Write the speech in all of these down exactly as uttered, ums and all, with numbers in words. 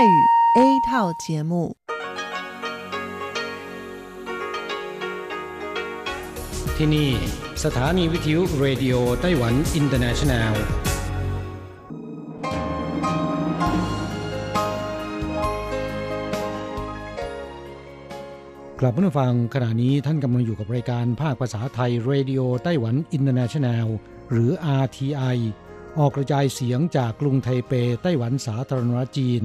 泰语 A 套节目ที่นี่สถานีวิทยุเรดิโอไต้หวันอินเตอร์เนชันแนลกลับมาฟังขณะนี้ท่านกำลังอยู่กับรายการภาคภาษาไทยเรดิโอไต้หวันอินเตอร์เนชันแนลหรือ อาร์ ที ไอ ออกกระจายเสียงจากกรุงไทเปไต้หวันสาธารณรัฐจีน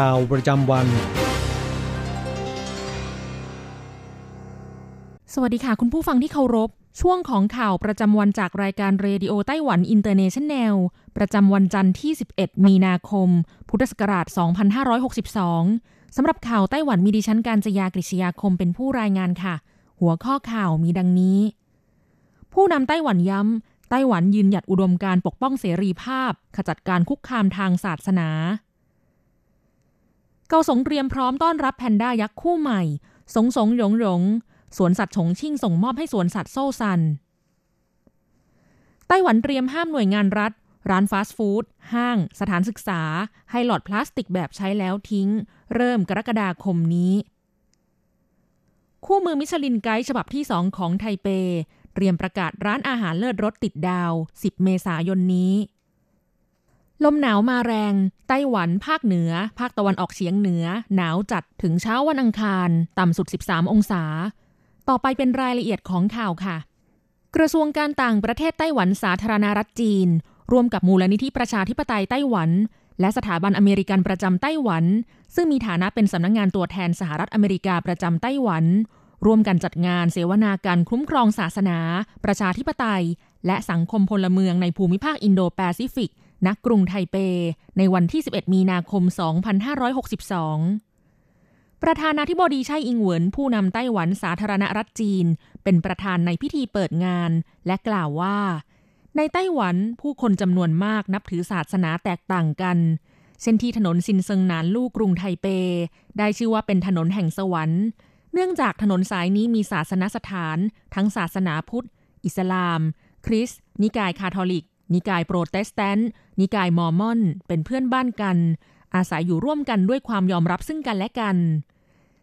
ข่าวประจำวันสวัสดีค่ะคุณผู้ฟังที่เคารพช่วงของข่าวประจำวันจากรายการเรดิโอไต้หวันอินเตอร์เนชันแนลประจำวันจันทร์ที่สิบเอ็ดมีนาคมพุทธศักราชสองพันห้าร้อยหกสิบสองสำหรับข่าวไต้หวันมีดิฉันกาญจยากฤษยาคมเป็นผู้รายงานค่ะหัวข้อข่าวมีดังนี้ผู้นำไต้หวันย้ำไต้หวันยืนหยัดอุดมการปกป้องเสรีภาพขจัดการคุกคามทางศาสนาเกาสงเตรียมพร้อมต้อนรับแพนด้ายักษ์คู่ใหม่สงสงหยงหยงสวนสัตว์ฉงชิ่งส่งมอบให้สวนสัตว์โซ่ซันไต้หวันเตรียมห้ามหน่วยงานรัฐร้านฟาสต์ฟู้ดห้างสถานศึกษาให้หลอดพลาสติกแบบใช้แล้วทิ้งเริ่มกรกฎาคมนี้คู่มือมิชลินไกด์ฉบับที่สองของไทเปเตรียมประกาศร้านอาหารเลิศรสติดดาวสิบเมษายนนี้ลมหนาวมาแรงไต้หวันภาคเหนือภาคตะวันออกเฉียงเหนือหนาวจัดถึงเช้าวันอังคารต่ำสุดสิบสามองศาต่อไปเป็นรายละเอียดของข่าวค่ะกระทรวงการต่างประเทศไต้หวันสาธารณรัฐจีนร่วมกับมูลนิธิประชาธิปไตยไต้หวันและสถาบันอเมริกันประจำไต้หวันซึ่งมีฐานะเป็นสำนักงานตัวแทนสหรัฐอเมริกาประจำไต้หวันร่วมกันจัดงานเสวนาการคุ้มครองศาสนาประชาธิปไตยและสังคมพลเมืองในภูมิภาคอินโดแปซิฟิกณกรุงไทเปในวันที่สิบเอ็ดมีนาคมสองพันห้าร้อยหกสิบสองประธานาธิบดีไช่อิงเหวินผู้นำไต้หวันสาธารณรัฐจีนเป็นประธานในพิธีเปิดงานและกล่าวว่าในไต้หวันผู้คนจำนวนมากนับถือศาสนาแตกต่างกันเส้นที่ถนนซินเซิงหนานลู่กรุงไทเปได้ชื่อว่าเป็นถนนแห่งสวรรค์เนื่องจากถนนสายนี้มีศาสนสถานทั้งศาสนาพุทธอิสลามคริสต์นิกายคาทอลิกนิกายโปรเตสแตนต์นิกายมอร์มอนเป็นเพื่อนบ้านกันอาศัยอยู่ร่วมกันด้วยความยอมรับซึ่งกันและกัน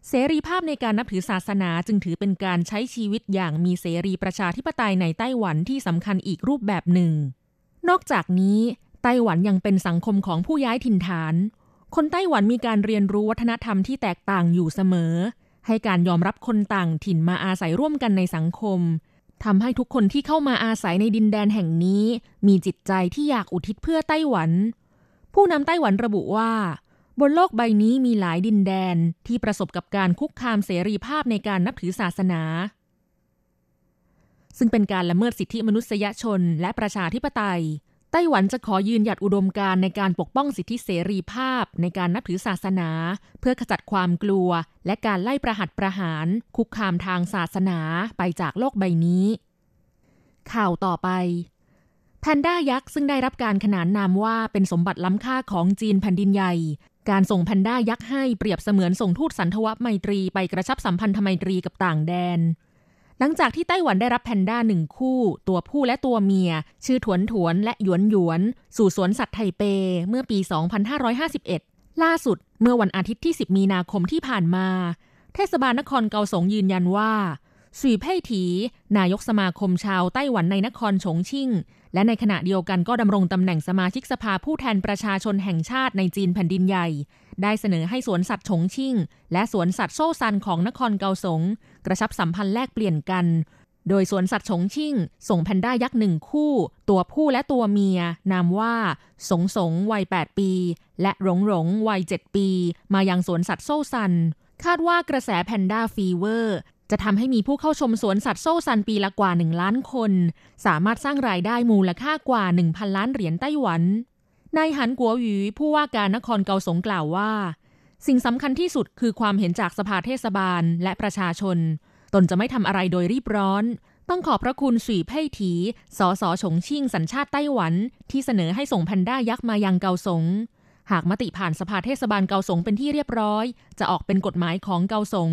เสรีภาพในการนับถือศาสนาจึงถือเป็นการใช้ชีวิตอย่างมีเสรีประชาธิปไตยในไต้หวันที่สำคัญอีกรูปแบบหนึ่งนอกจากนี้ไต้หวันยังเป็นสังคมของผู้ย้ายถิ่นฐานคนไต้หวันมีการเรียนรู้วัฒนธรรมที่แตกต่างอยู่เสมอให้การยอมรับคนต่างถิ่นมาอาศัยร่วมกันในสังคมทำให้ทุกคนที่เข้ามาอาศัยในดินแดนแห่งนี้มีจิตใจที่อยากอุทิศเพื่อไต้หวันผู้นำไต้หวันระบุว่าบนโลกใบนี้มีหลายดินแดนที่ประสบกับการคุกคามเสรีภาพในการนับถือศาสนาซึ่งเป็นการละเมิดสิทธิมนุษยชนและประชาธิปไตยไต้หวันจะขอยืนหยัดอุดมการณ์ในการปกป้องสิทธิเสรีภาพในการนับถือศาสนาเพื่อขจัดความกลัวและการไล่ประหัตประหารคุกคามทางศาสนาไปจากโลกใบนี้ข่าวต่อไปแพนด้ายักษ์ซึ่งได้รับการขนานนามว่าเป็นสมบัติล้ำค่าของจีนแผ่นดินใหญ่การส่งแพนด้ายักษ์ให้เปรียบเสมือนส่งทูตสันทวไมตรีไปกระชับสัมพันธไมตรีกับต่างแดนหลังจากที่ไต้หวันได้รับแพนด้าหนึ่งคู่ตัวผู้และตัวเมียชื่อถวนถวนและหยวนหยวนสู่สวนสัตว์ไทเปเมื่อปีสองพันห้าร้อยห้าสิบเอ็ดล่าสุดเมื่อวันอาทิตย์ที่สิบมีนาคมที่ผ่านมาเทศบาลนครเกาสงยืนยันว่าสุยเพ่ยถีนายกสมาคมชาวไต้หวันในนครฉงชิ่งและในขณะเดียวกันก็ดำรงตำแหน่งสมาชิกสภาผู้แทนประชาชนแห่งชาติในจีนแผ่นดินใหญ่ได้เสนอให้สวนสัตว์ฉงชิ่งและสวนสัตว์โซ่ซันของนครเกาสงกระชับสัมพันธ์แลกเปลี่ยนกันโดยสวนสัตว์ฉงชิ่งส่งแพนด้ายักษ์หนึ่งคู่ตัวผู้และตัวเมียนามว่าสงสงวัยแปดปีและหลงหลงวัยเจ็ดปีมายังสวนสัตว์โซ่ซันคาดว่ากระแสแพนด้าฟีเวอร์จะทำให้มีผู้เข้าชมสวนสัตว์โซ่ซันปีละกว่าหนึ่งล้านคนสามารถสร้างรายได้มูลค่ากว่า หนึ่งพัน ล้านเหรียญไต้หวันนายหันกัวหวีผู้ว่าการนครเกาสงกล่าวว่า สิ่งสำคัญที่สุดคือความเห็นจากสภาเทศบาลและประชาชนตนจะไม่ทำอะไรโดยรีบร้อนต้องขอบพระคุณสุ่ยไผ่ถีสสฉงชิ่งสัญชาติไต้หวันที่เสนอให้ส่งแพนด้ายักษ์มายังเกาสงหากมติผ่านสภาเทศบาลเกาสงเป็นที่เรียบร้อยจะออกเป็นกฎหมายของเกาสง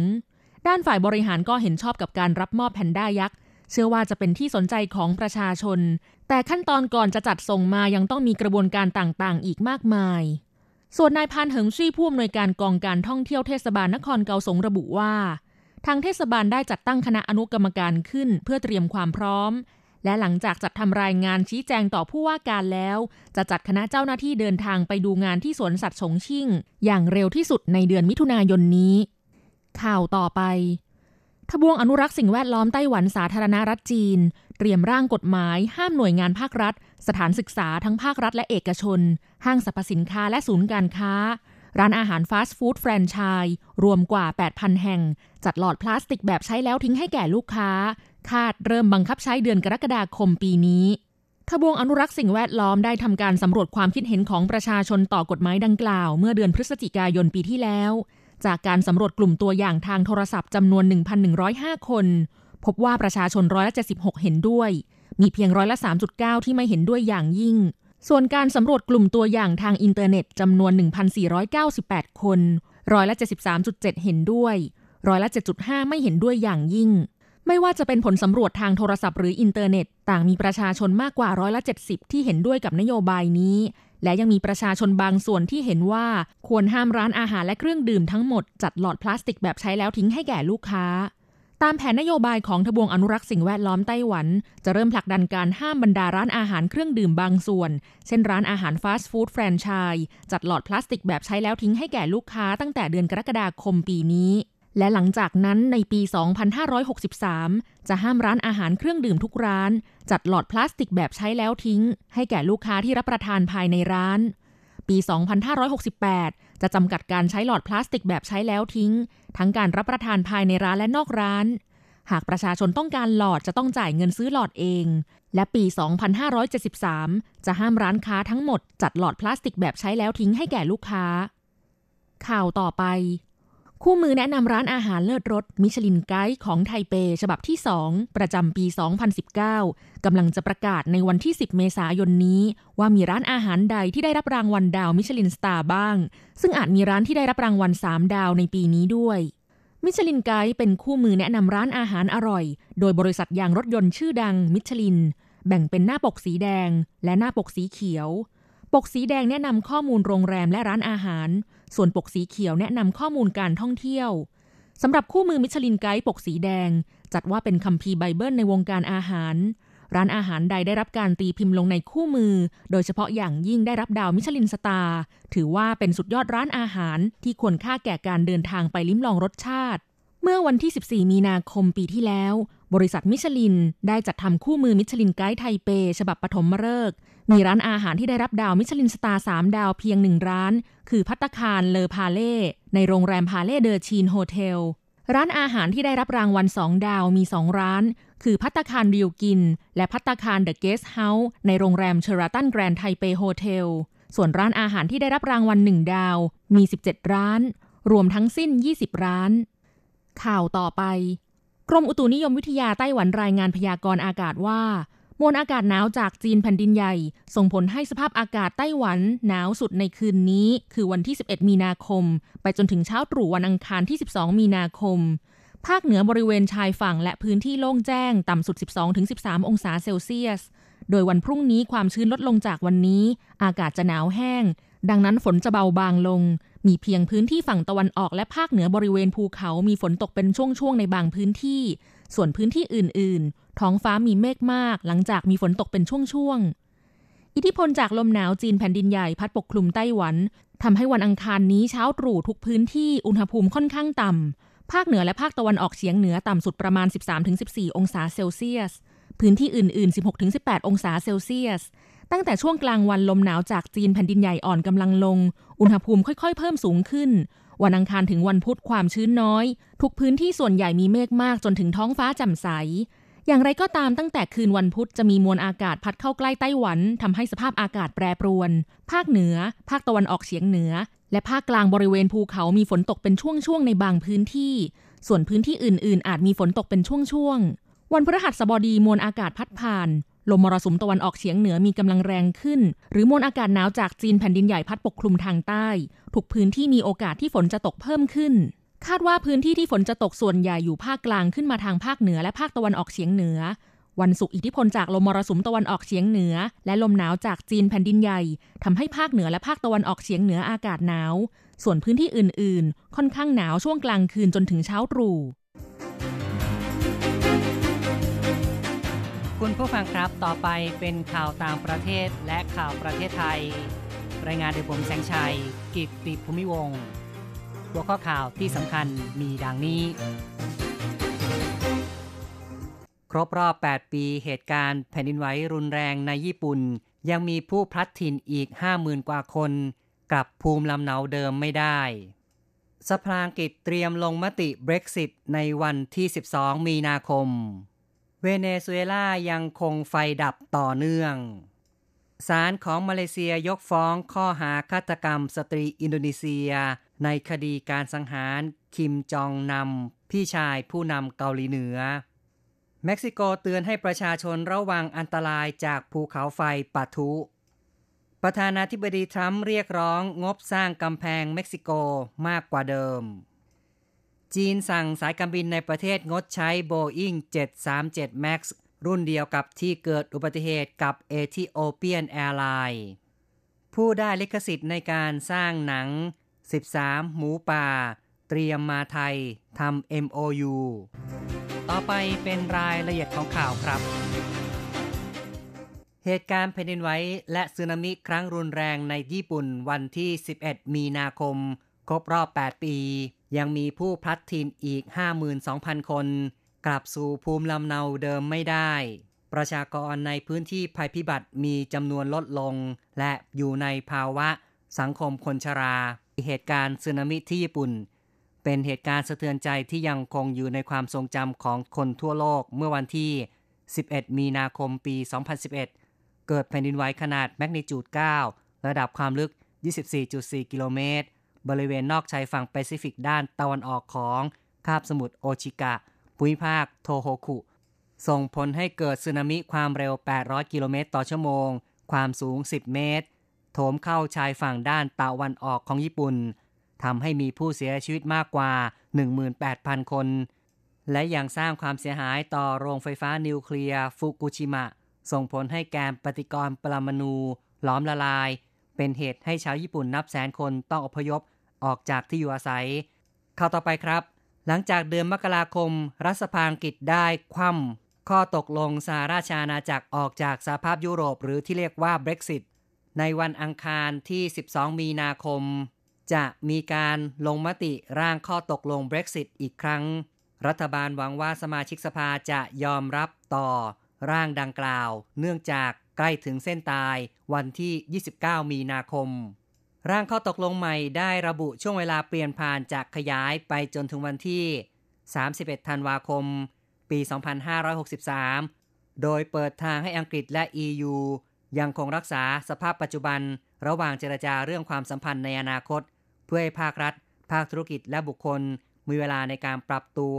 ด้านฝ่ายบริหารก็เห็นชอบกับการรับมอบแพนด้ายักษ์เชื่อว่าจะเป็นที่สนใจของประชาชนแต่ขั้นตอนก่อนจะจัดส่งมายังต้องมีกระบวนการต่างๆอีกมากมายส่วนนายพานเหิงชี่ผู้อำนวยการกองการท่องเที่ยวเทศบาลนครเกาสงระบุว่าทางเทศบาลได้จัดตั้งคณะอนุกรรมการขึ้นเพื่อเตรียมความพร้อมและหลังจากจัดทำรายงานชี้แจงต่อผู้ว่าการแล้วจะจัดคณะเจ้าหน้าที่เดินทางไปดูงานที่สวนสัตว์ฉงชิ่งอย่างเร็วที่สุดในเดือนมิถุนายนนี้ข่าวต่อไปทบวงอนุรักษ์สิ่งแวดล้อมไต้หวันสาธารณรัฐจีนเตรียมร่างกฎหมายห้ามหน่วยงานภาครัฐสถานศึกษาทั้งภาครัฐและเอกชนห้างสรรพสินค้าและศูนย์การค้าร้านอาหารฟาสต์ฟู้ดแฟรนไชส์รวมกว่า แปดพัน แห่งจัดหลอดพลาสติกแบบใช้แล้วทิ้งให้แก่ลูกค้าคาดเริ่มบังคับใช้เดือนกรกฎาคมปีนี้ทบวงอนุรักษ์สิ่งแวดล้อมได้ทำการสำรวจความคิดเห็นของประชาชนต่อกฎหมายดังกล่าวเมื่อเดือนพฤศจิกายนปีที่แล้วจากการสำรวจกลุ่มตัวอย่างทางโทรศัพท์จำนวน หนึ่งพันหนึ่งร้อยห้า คนพบว่าประชาชนร้อยละเจ็ดสิบหกเห็นด้วยมีเพียงร้อยละ สามจุดเก้า ที่ไม่เห็นด้วยอย่างยิ่งส่วนการสำรวจกลุ่มตัวอย่างทางอินเทอร์เน็ตจำนวน หนึ่งพันสี่ร้อยเก้าสิบแปด คนร้อยละ เจ็ดสิบสามจุดเจ็ด เห็นด้วยร้อยละ เจ็ดจุดห้า ไม่เห็นด้วยอย่างยิ่งไม่ว่าจะเป็นผลสำรวจทางโทรศัพท์หรืออินเทอร์เน็ตต่างมีประชาชนมากกว่าร้อยละ เจ็ดสิบที่เห็นด้วยกับนโยบายนี้และยังมีประชาชนบางส่วนที่เห็นว่าควรห้ามร้านอาหารและเครื่องดื่มทั้งหมดจัดหลอดพลาสติกแบบใช้แล้วทิ้งให้แก่ลูกค้าตามแผนนโยบายของทบวงอนุรักษ์สิ่งแวดล้อมไต้หวันจะเริ่มผลักดันการห้ามบรรดาร้านอาหารเครื่องดื่มบางส่วนเช่นร้านอาหารฟาสต์ฟู้ดแฟรนไชส์จัดหลอดพลาสติกแบบใช้แล้วทิ้งให้แก่ลูกค้าตั้งแต่เดือนกรกฎาคมปีนี้และหลังจากนั้นในปี สองพันห้าร้อยหกสิบสาม จะห้ามร้านอาหารเครื่องดื่มทุกร้านจัดหลอดพลาสติกแบบใช้แล้วทิ้งให้แก่ลูกค้าที่รับประทานภายในร้านปี สองพันห้าร้อยหกสิบแปด จะจำกัดการใช้หลอดพลาสติกแบบใช้แล้วทิ้งทั้งการรับประทานภายในร้านและนอกร้านหากประชาชนต้องการหลอดจะต้องจ่ายเงินซื้อหลอดเองและปี สองพันห้าร้อยเจ็ดสิบสาม จะห้ามร้านค้าทั้งหมดจัดหลอดพลาสติกแบบใช้แล้วทิ้งให้แก่ลูกค้าข่าวต่อไปคู่มือแนะนำร้านอาหารเลิศรสมิชลินไกด์ของไทเปฉบับที่สองประจำปี สองพันสิบเก้ากำลังจะประกาศในวันที่สิบเมษายนนี้ว่ามีร้านอาหารใดที่ได้รับรางวัลดาวมิชลินสตาร์บ้างซึ่งอาจมีร้านที่ได้รับรางวัลสามดาวในปีนี้ด้วยมิชลินไกด์เป็นคู่มือแนะนำร้านอาหารอร่อยโดยบริษัทยางรถยนต์ชื่อดังมิชลินแบ่งเป็นหน้าปกสีแดงและหน้าปกสีเขียวปกสีแดงแนะนำข้อมูลโรงแรมและร้านอาหารส่วนปกสีเขียวแนะนำข้อมูลการท่องเที่ยวสำหรับคู่มือมิชลินไกด์ปกสีแดงจัดว่าเป็นคัมภีร์ไบเบิลในวงการอาหารร้านอาหารใดได้รับการตีพิมพ์ลงในคู่มือโดยเฉพาะอย่างยิ่งได้รับดาวมิชลินสตาร์ถือว่าเป็นสุดยอดร้านอาหารที่ควรค่าแก่การเดินทางไปลิ้มลองรสชาติเมื่อวันที่สิบสี่มีนาคมปีที่แล้วบริษัทมิชลินได้จัดทำคู่มือมิชลินไกด์ไทเปฉบับปฐมฤกษ์มีร้านอาหารที่ได้รับดาวมิชลินสตาร์สามดาวเพียงหนึ่งร้านคือภัตตาคารเลอพาเล่ในโรงแรมพาเล่เดอชีนโฮเทลร้านอาหารที่ได้รับรางวัลสองดาวมีสองร้านคือภัตตาคารริวกินและภัตตาคารเดอะเกสต์เฮาส์ในโรงแรมเชอราตันแกรนด์ไทเปโฮเทลส่วนร้านอาหารที่ได้รับรางวัลหนึ่งดาวมีสิบเจ็ดร้านรวมทั้งสิ้นยี่สิบร้านข่าวต่อไปกรมอุตุนิยมวิทยาไต้หวันรายงานพยากรณ์อากาศว่ามวลอากาศหนาวจากจีนแผ่นดินใหญ่ส่งผลให้สภาพอากาศไต้หวันหนาวสุดในคืนนี้คือวันที่สิบเอ็ดมีนาคมไปจนถึงเช้าตรู่วันอังคารที่สิบสองมีนาคมภาคเหนือบริเวณชายฝั่งและพื้นที่โล่งแจ้งต่ำสุด สิบสองถึงสิบสาม องศาเซลเซียสโดยวันพรุ่งนี้ความชื้นลดลงจากวันนี้อากาศจะหนาวแห้งดังนั้นฝนจะเบาบางลงมีเพียงพื้นที่ฝั่งตะวันออกและภาคเหนือบริเวณภูเขามีฝนตกเป็นช่วงๆในบางพื้นที่ส่วนพื้นที่อื่นๆท้องฟ้ามีเมฆมากหลังจากมีฝนตกเป็นช่วงๆอิทธิพลจากลมหนาวจีนแผ่นดินใหญ่พัดปกคลุมไต้หวันทำให้วันอังคารนี้เช้าตรู่ทุกพื้นที่อุณหภูมิค่อนข้างต่ำภาคเหนือและภาคตะวันออกเฉียงเหนือต่ำสุดประมาณ สิบสามถึงสิบสี่ องศาเซลเซียสพื้นที่อื่นๆ สิบหกถึงสิบแปด องศาเซลเซียสตั้งแต่ช่วงกลางวันลมหนาวจากจีนแผ่นดินใหญ่อ่อนกำลังลงอุณหภูมิค่อยๆเพิ่มสูงขึ้นวันอังคารถึงวันพุธความชื้นน้อยทุกพื้นที่ส่วนใหญ่มีเมฆมากจนถึงท้องฟ้าแจ่มใสอย่างไรก็ตามตั้งแต่คืนวันพุธจะมีมวลอากาศพัดเข้าใกล้ไต้หวันทำให้สภาพอากาศแปรปรวนภาคเหนือภาคตะวันออกเฉียงเหนือ และภาคกลางบริเวณภูเขามีฝนตกเป็นช่วงๆในบางพื้นที่ส่วนพื้นที่อื่นๆอาจมีฝนตกเป็นช่วงๆวันพฤหัสบดีมวลอากาศพัดผ่านลมมรสุมตะวันออกเฉียงเหนือมีกำลังแรงขึ้นหรือมวลอากาศหนาวจากจีนแผ่นดินใหญ่พัดปกคลุมทางใต้ทุกพื้นที่มีโอกาสที่ฝนจะตกเพิ่มขึ้นคาดว่าพื้นที่ที่ฝนจะตกส่วนใหญ่อยู่ภาคกลางขึ้นมาทางภาคเหนือและภาคตะวันออกเฉียงเหนือวันศุกร์อิทธิพลจากลมมรสุมตะวันออกเฉียงเหนือและลมหนาวจากจีนแผ่นดินใหญ่ทำให้ภาคเหนือและภาคตะวันออกเฉียงเหนืออากาศหนาวส่วนพื้นที่อื่นๆค่อนข้างหนาวช่วงกลางคืนจนถึงเช้าตรู่คุณผู้ฟังครับต่อไปเป็นข่าวต่างประเทศและข่าวประเทศไทยรายงานโดยผมแสงชัยกิตติภูมิวงศ์หัวข้อข่าวที่สำคัญมีดังนี้ครบรอบแปดปีเหตุการณ์แผ่นดินไหวรุนแรงในญี่ปุ่นยังมีผู้พลัดถิ่นอีก ห้าหมื่น กว่าคนกลับภูมิลำเนาเดิมไม่ได้สภาอังกฤษเตรียมลงมติ Brexit ในวันที่สิบสองมีนาคมเวเนซุเอลายังคงไฟดับต่อเนื่องศาลของมาเลเซียยกฟ้องข้อหาฆาตกรรมสตรีอินโดนีเซียในคดีการสังหารคิมจองนำพี่ชายผู้นำเกาหลีเหนือเม็กซิโกเตือนให้ประชาชนระวังอันตรายจากภูเขาไฟปะทุประธานาธิบดีทรัมป์เรียกร้องงบสร้างกำแพงเม็กซิโกมากกว่าเดิมจีนสั่งสายการบินในประเทศงดใช้ Boeing เจ็ดสามเจ็ด Max รุ่นเดียวกับที่เกิดอุบัติเหตุกับ Ethiopian Airlines ผู้ได้ลิขสิทธิ์ในการสร้างหนังสิบสามหมูป่าเตรียมมาไทยทำ เอ็ม โอ ยู ต่อไปเป็นรายละเอียดของข่าวครับเหตุการณ์แผ่นดินไหวและสึนามิครั้งรุนแรงในญี่ปุ่นวันที่สิบเอ็ดมีนาคมครบรอบแปดปียังมีผู้พลัดถิ่นอีก ห้าหมื่นสองพัน คนกลับสู่ภูมิลำเนาเดิมไม่ได้ประชากรในพื้นที่ภัยพิบัติมีจำนวนลดลงและอยู่ในภาวะสังคมคนชราเหตุการณ์สึนามิที่ญี่ปุ่นเป็นเหตุการณ์สะเทือนใจที่ยังคงอยู่ในความทรงจำของคนทั่วโลกเมื่อวันที่สิบเอ็ดมีนาคมปีสองพันสิบเอ็ดเกิดแผ่นดินไหวขนาดแมกนิจูดเก้าระดับความลึก ยี่สิบสี่จุดสี่ กิโลเมตรบริเวณนอกชายฝั่งแปซิฟิกด้านตะวันออกของคาบสมุทรโอชิกะภูมิภาคโทโฮคุส่งผลให้เกิดสึนามิความเร็วแปดร้อยกิโลเมตรต่อชั่วโมงความสูงสิบเมตรโถมเข้าชายฝั่งด้านตะวันออกของญี่ปุ่นทำให้มีผู้เสียชีวิตมากกว่า หนึ่งหมื่นแปดพัน คนและยังสร้างความเสียหายต่อโรงไฟฟ้านิวเคลียร์ฟุกุชิมะส่งผลให้แกนปฏิกรณ์ปรมาณูหลอมละลายเป็นเหตุให้ชาวญี่ปุ่นนับแสนคนต้องอพยพออกจากที่อยู่อาศัยข่าวต่อไปครับหลังจากเดือนมกราคมรัฐสภาอังกฤษได้คว่ำข้อตกลงสหราชอาณาจักรออกจากสหภาพยุโรปหรือที่เรียกว่า Brexit ในวันอังคารที่สิบสองมีนาคมจะมีการลงมติร่างข้อตกลง Brexit อีกครั้งรัฐบาลหวังว่าสมาชิกสภาจะยอมรับต่อร่างดังกล่าวเนื่องจากใกล้ถึงเส้นตายวันที่ยี่สิบเก้ามีนาคมร่างข้อตกลงใหม่ได้ระบุช่วงเวลาเปลี่ยนผ่านจากขยายไปจนถึงวันที่สามสิบเอ็ดธันวาคมปีสองพันห้าร้อยหกสิบสามโดยเปิดทางให้อังกฤษและ อี ยู ยังคงรักษาสภาพปัจจุบันระหว่างเจรจาเรื่องความสัมพันธ์ในอนาคตเพื่อให้ภาครัฐภาคธุรกิจและบุคคลมีเวลาในการปรับตัว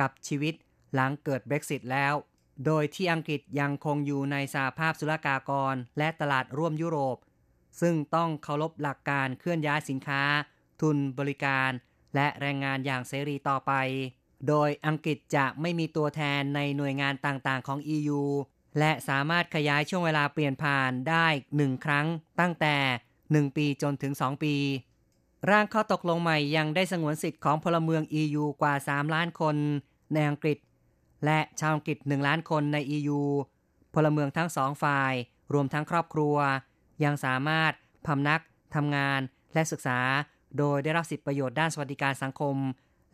กับชีวิตหลังเกิด Brexit แล้วโดยที่อังกฤษยังคงอยู่ในสหภาพศุลกากรและตลาดร่วมยุโรปซึ่งต้องเคารพหลักการเคลื่อนย้ายสินค้าทุนบริการและแรงงานอย่างเสรีต่อไปโดยอังกฤษจะไม่มีตัวแทนในหน่วยงานต่างๆของ อี ยู และสามารถขยายช่วงเวลาเปลี่ยนผ่านได้หนึ่งครั้งตั้งแต่หนึ่งปีจนถึงสองปีร่างข้อตกลงใหม่ยังได้สงวนสิทธิ์ของพลเมือง อี ยู กว่าสามล้านคนในอังกฤษและชาวอังกฤษหนึ่งล้านคนใน อี ยู พลเมืองทั้งสองฝ่ายรวมทั้งครอบครัวยังสามารถพำนักทำงานและศึกษาโดยได้รับสิทธิประโยชน์ด้านสวัสดิการสังคม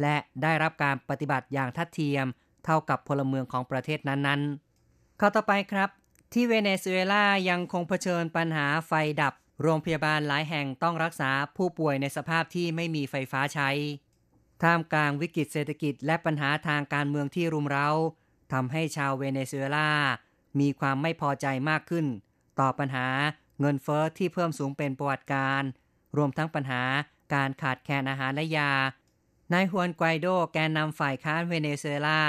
และได้รับการปฏิบัติอย่างทัดเทียมเท่ากับพลเมืองของประเทศนั้นๆข้อต่อไปครับที่เวเนซุเอลายังคงเผชิญปัญหาไฟดับโรงพยาบาลหลายแห่งต้องรักษาผู้ป่วยในสภาพที่ไม่มีไฟฟ้าใช้ท่ามกลางวิกฤตเศรษฐกิจและปัญหาทางการเมืองที่รุมเร้าทำให้ชาวเวเนซุเอลามีความไม่พอใจมากขึ้นต่อปัญหาเงินเฟ้อที่เพิ่มสูงเป็นประวัติการณ์รวมทั้งปัญหา การขาดแคลนอาหารและยานายฮวนไกวโดแกนนำฝ่ายค้านเวเนซุเอลา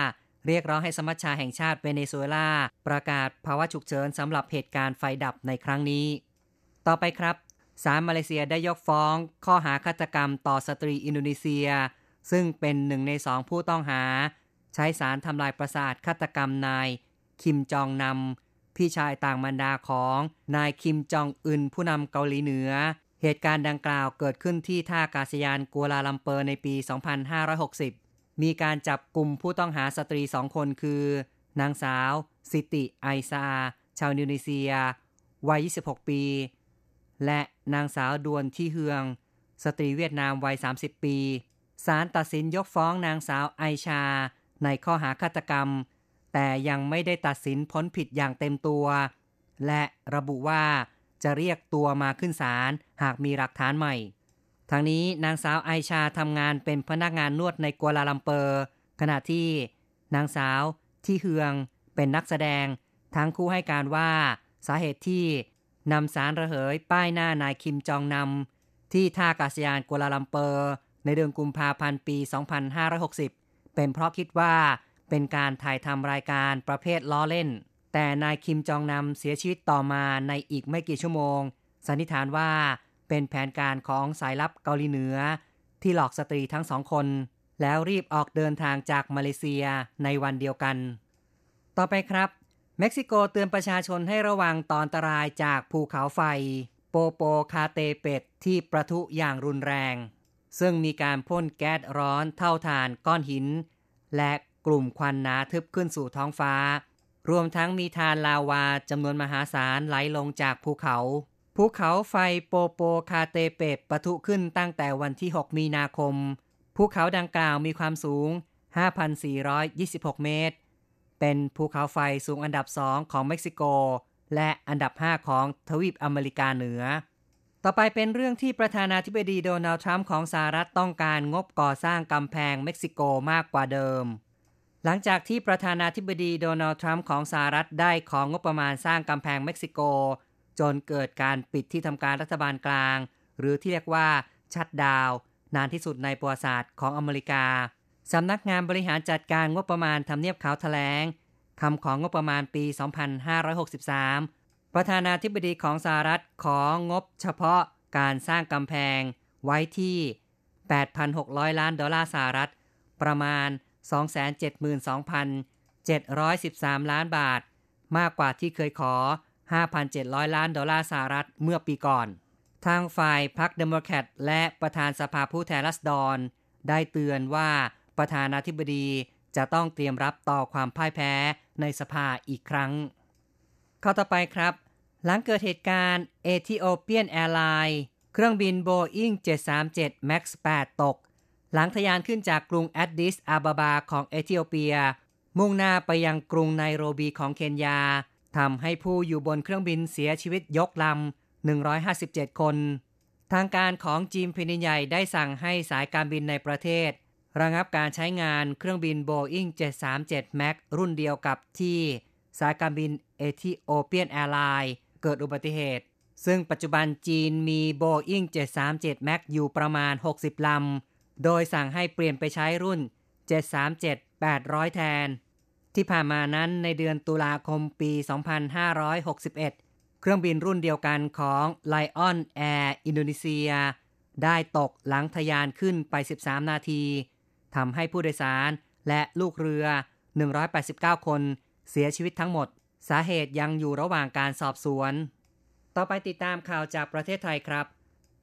เรียกร้องให้สมัชชาแห่งชาติเวเนซุเอลาประกาศภาวะฉุกเฉินสำหรับเหตุการณ์ไฟดับในครั้งนี้ต่อไปครับศาลมาเลเซียได้ยกฟ้องข้อหาฆาตกรรมต่อสตรีอินโดนีเซียซึ่งเป็นหนึ่งในสองผู้ต้องหาใช้สารทำลายประสาทฆาตกรรมนายคิมจองนำพี่ชายต่างมารดาของนายคิมจองอึนผู้นำเกาหลีเหนือเหตุการณ์ดังกล่าวเกิดขึ้นที่ท่าอากาศยานกัวลาลัมเปอร์ในปี สองพันห้าร้อยหกสิบ มีการจับกลุ่มผู้ต้องหาสตรีสองคนคือนางสาวซิติไอซาชาวอินโดนีเซียวัยยี่สิบหกปีและนางสาวดวนที่เฮืองสตรีเวียดนามวัยสามสิบปีศาลตัดสินยกฟ้องนางสาวไอชาในข้อหาฆาตกรรมแต่ยังไม่ได้ตัดสินพ้นผิดอย่างเต็มตัวและระบุว่าจะเรียกตัวมาขึ้นศาลหากมีหลักฐานใหม่ทางนี้นางสาวไอชาทำงานเป็นพนักงานนวดในกัวลาลัมเปอร์ขณะที่นางสาวที่เฮืองเป็นนักแสดงทั้งคู่ให้การว่าสาเหตุที่นำสารระเหยป้ายหน้านายคิมจองนำที่ท่าอากาศยานกัวลาลัมเปอร์ในเดือนกุมภาพันธ์ปี สองพันห้าร้อยหกสิบ เป็นเพราะคิดว่าเป็นการถ่ายทำรายการประเภทล้อเล่นแต่นายคิมจองนำเสียชีวิตต่อมาในอีกไม่กี่ชั่วโมงสันนิษฐานว่าเป็นแผนการของสายลับเกาหลีเหนือที่หลอกสตรีทั้งสองคนแล้วรีบออกเดินทางจากมาเลเซียในวันเดียวกันต่อไปครับเม็กซิโกเตือนประชาชนให้ระวังต่ออันตรายจากภูเขาไฟโปโปคาเตเปตที่ประทุอย่างรุนแรงซึ่งมีการพ่นแก๊สร้อนเท่าถ่านก้อนหินและกลุ่มควันหนาทึบขึ้นสู่ท้องฟ้ารวมทั้งมีทานลาวาจำนวนมหาศาลไหลลงจากภูเขาภูเขาไฟโปโปคาเตเปตปะทุขึ้นตั้งแต่วันที่หกมีนาคมภูเขาดังกล่าวมีความสูง ห้าพันสี่ร้อยยี่สิบหก เมตรเป็นภูเขาไฟสูงอันดับสองของเม็กซิโกและอันดับห้าของทวีปอเมริกาเหนือต่อไปเป็นเรื่องที่ประธานาธิบดีโดนัลด์ทรัมป์ของสหรัฐต้องการงบก่อสร้างกำแพงเม็กซิโกมากกว่าเดิมหลังจากที่ประธานาธิบดีโดนัลด์ทรัมป์ของสหรัฐได้ของงบประมาณสร้างกำแพงเม็กซิโกจนเกิดการปิดที่ทำการรัฐบาลกลางหรือที่เรียกว่าชัตดาวน์นานที่สุดในประวัติศาสตร์ของอเมริกาสำนักงานบริหารจัดการงบประมาณทำเนียบขาวแถลงคำของงบประมาณปี สองพันห้าร้อยหกสิบสาม ประธานาธิบดีของสหรัฐของงบเฉพาะการสร้างกำแพงไว้ที่ แปดพันหกร้อย ล้านดอลลาร์สหรัฐประมาณสองแสนเจ็ดหมื่นสองพันเจ็ดร้อยสิบสาม ล้านบาทมากกว่าที่เคยขอ ห้าพันเจ็ดร้อย ล้านดอลลาร์สหรัฐเมื่อปีก่อนทางฝ่ายพรรคเดโมแครตและประธานสภาผู้แทนราษฎรได้เตือนว่าประธานาธิบดีจะต้องเตรียมรับต่อความพ่ายแพ้ในสภาอีกครั้งข้อต่อไปครับหลังเกิดเหตุการณ์ Ethiopian Airlines เครื่องบิน Boeing เจ็ดสามเจ็ด Max แปด ตกหลังทะยานขึ้นจากกรุงแอดดิสอาบาบาของเอธิโอเปียมุ่งหน้าไปยังกรุงไนโรบีของเคนยาทำให้ผู้อยู่บนเครื่องบินเสียชีวิตยกลำหนึ่งร้อยห้าสิบเจ็ดคนทางการของจีนแผ่นดินใหญ่ได้สั่งให้สายการบินในประเทศระงับการใช้งานเครื่องบิน Boeing เจ็ดสามเจ็ด Max รุ่นเดียวกับที่สายการบิน Ethiopian Airlines เกิดอุบัติเหตุซึ่งปัจจุบันจีนมี Boeing เจ็ดสามเจ็ด Max อยู่ประมาณหกสิบลำโดยสั่งให้เปลี่ยนไปใช้รุ่น เจ็ดสามเจ็ด แปดร้อย แทนที่ผ่านมานั้นในเดือนตุลาคมปี สองพันห้าร้อยหกสิบเอ็ด เครื่องบินรุ่นเดียวกันของ Lion Air อินโดนีเซียได้ตกหลังทะยานขึ้นไปสิบสามนาทีทำให้ผู้โดยสารและลูกเรือหนึ่งร้อยแปดสิบเก้าคนเสียชีวิตทั้งหมดสาเหตุยังอยู่ระหว่างการสอบสวนต่อไปติดตามข่าวจากประเทศไทยครับ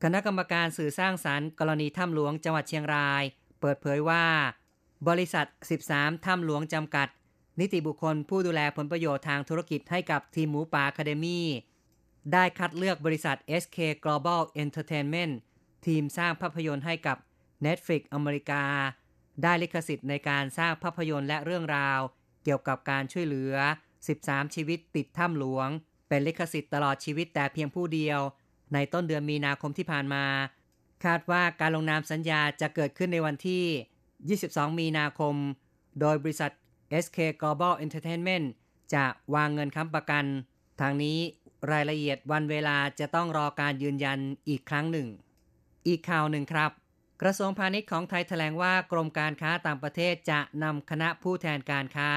คณะกรรมการสื่อสร้างสรรค์กรณีถ้ำหลวงจังหวัดเชียงรายเปิดเผยว่าบริษัทสิบสามถ้ำหลวงจำกัดนิติบุคคลผู้ดูแลผลประโยชน์ทางธุรกิจให้กับทีมหมูป่าอะคาเดมี่ได้คัดเลือกบริษัท เอส เค Global Entertainment ทีมสร้างภาพยนตร์ให้กับ Netflix อเมริกาได้ลิขสิทธิ์ในการสร้างภาพยนตร์และเรื่องราวเกี่ยวกับการช่วยเหลือสิบสามชีวิตติดถ้ำหลวงเป็นลิขสิทธิ์ตลอดชีวิตแต่เพียงผู้เดียวในต้นเดือนมีนาคมที่ผ่านมาคาดว่าการลงนามสัญญาจะเกิดขึ้นในวันที่ยี่สิบสองมีนาคมโดยบริษัท เอส เค Global Entertainment จะวางเงินค้ำประกันทางนี้รายละเอียดวันเวลาจะต้องรอการยืนยันอีกครั้งหนึ่ง อีกข่าวหนึ่งครับกระทรวงพาณิชย์ของไทยแถลงว่ากรมการค้าต่างประเทศจะนำคณะผู้แทนการค้า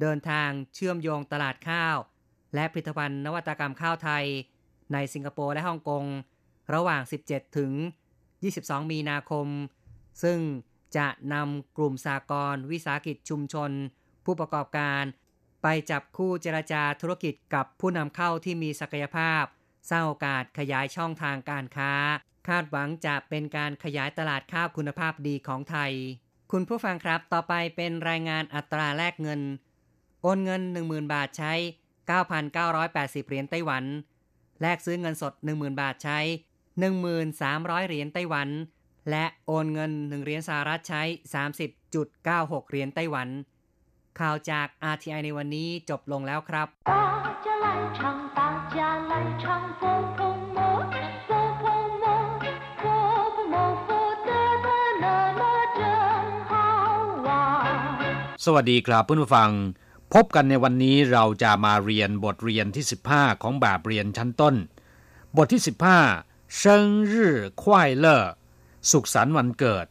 เดินทางเชื่อมโยงตลาดข้าวและผลิตภัณฑ์นวัตกรรมข้าวไทยในสิงคโปร์และฮ่องกงระหว่างสิบเจ็ดถึงยี่สิบสองมีนาคมซึ่งจะนำกลุ่มสหกรณ์วิสาหกิจชุมชนผู้ประกอบการไปจับคู่เจรจาธุรกิจกับผู้นำเข้าที่มีศักยภาพสร้างโอกาสขยายช่องทางการค้าคาดหวังจะเป็นการขยายตลาดข้าวคุณภาพดีของไทยคุณผู้ฟังครับต่อไปเป็นรายงานอัตราแลกเงินโอนเงิน หนึ่งหมื่น บาทใช้ เก้าพันเก้าร้อยแปดสิบ เหรียญไต้หวันแลกซื้อเงินสด หนึ่งหมื่น บาทใช้ หนึ่งพันสามร้อย เหรียญไต้หวันและโอนเงินหนึ่งเหรียญสหรัฐใช้ สามสิบจุดเก้าหก เหรียญไต้หวันข่าวจาก อาร์ ที ไอ ในวันนี้จบลงแล้วครับสวัสดีครับเพื่อนผู้ฟังพบกันในวันนี้เราจะมาเรียนบทเรียนที่สิบห้าของแบบเรียนชั้นต้นบทที่สิบห้าเซิงรื่อควายเล่อสุขสันต์วันเกิด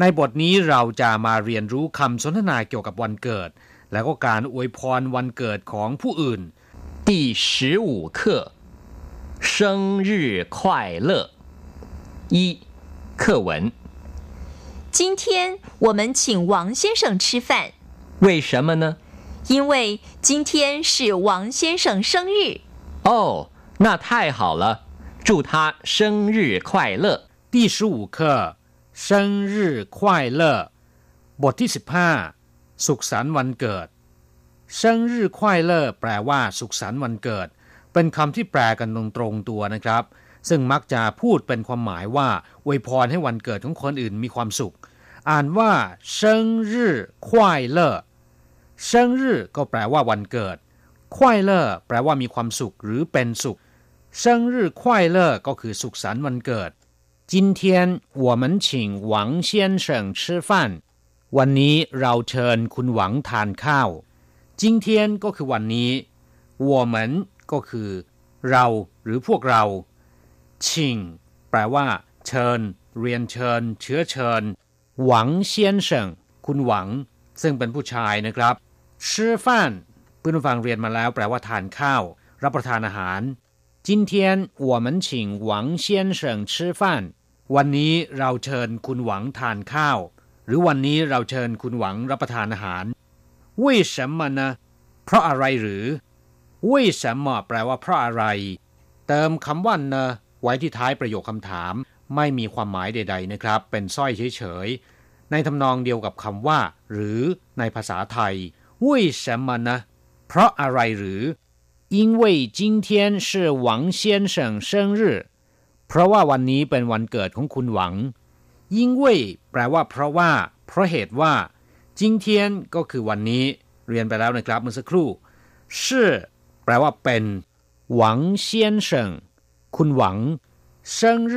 ในบทนี้เราจะมาเรียนรู้คำสนทนาเกี่ยวกับวันเกิดและก็การอวยพรวันเกิดของผู้อื่นที่สิบห้า课生日快乐一课文今天我们请王先生吃饭为什么呢因为今天是王先生生日哦那太好了祝他生日快乐第十五课生日快乐บทที่สิบห้าสุขสันต์วันเกิดเซิงรื่อควายเล่อแปลว่าสุขสันต์วันเกิดเป็นคำที่แปลกันตรงๆตัวนะครับซึ่งมักจะพูดเป็นความหมายว่าอวยพรให้วันเกิดของคนอื่นมีความสุขอ่านว่าเซิงรื่อควายเล่อเซิงรื่อก็แปลว่าวันเกิดควายเล่อแปลว่ามีความสุขหรือเป็นสุขเซิงรื่อควายเล่อก็คือสุขสันต์วันเกิด今天我们请王先生吃饭วันนี้เราเชิญคุณหวังทานข้าว今天ก็คือวันนี้我们ก็คือเราหรือพวกเรา请แปลว่าเชิญเรียนเชิญเชื้อเชิญหวัง先生คุณหวังซึ่งเป็นผู้ชายนะครับ吃饭เพื่อนฟังเรียนมาแล้วแปลว่าทานข้าวรับประทานอาหาร今天我们请王先生吃饭วันนี้เราเชิญคุณหวังทานข้าวหรือวันนี้เราเชิญคุณหวังรับประทานอาหาร为什么呢เพราะอะไรหรือ为什么แปลว่าเพราะอะไรเติมคำว่านะไว้ที่ท้ายประโยคคำถามไม่มีความหมายใดๆนะครับเป็นสร้อยเฉยๆในทำนองเดียวกับคำว่าหรือในภาษาไทย为什么呢เพราะอะไรหรือ因为今天是王先生生日เพราะว่าวันนี้เป็นวันเกิดของคุณหวัง因为แปลว่าเพราะว่าเพราะเหตุว่า今天ก็คือวันนี้เรียนไปแล้วนะครับเมื่อสักครู่是แปลว่าเป็นหวัง先生คุณหวัง生日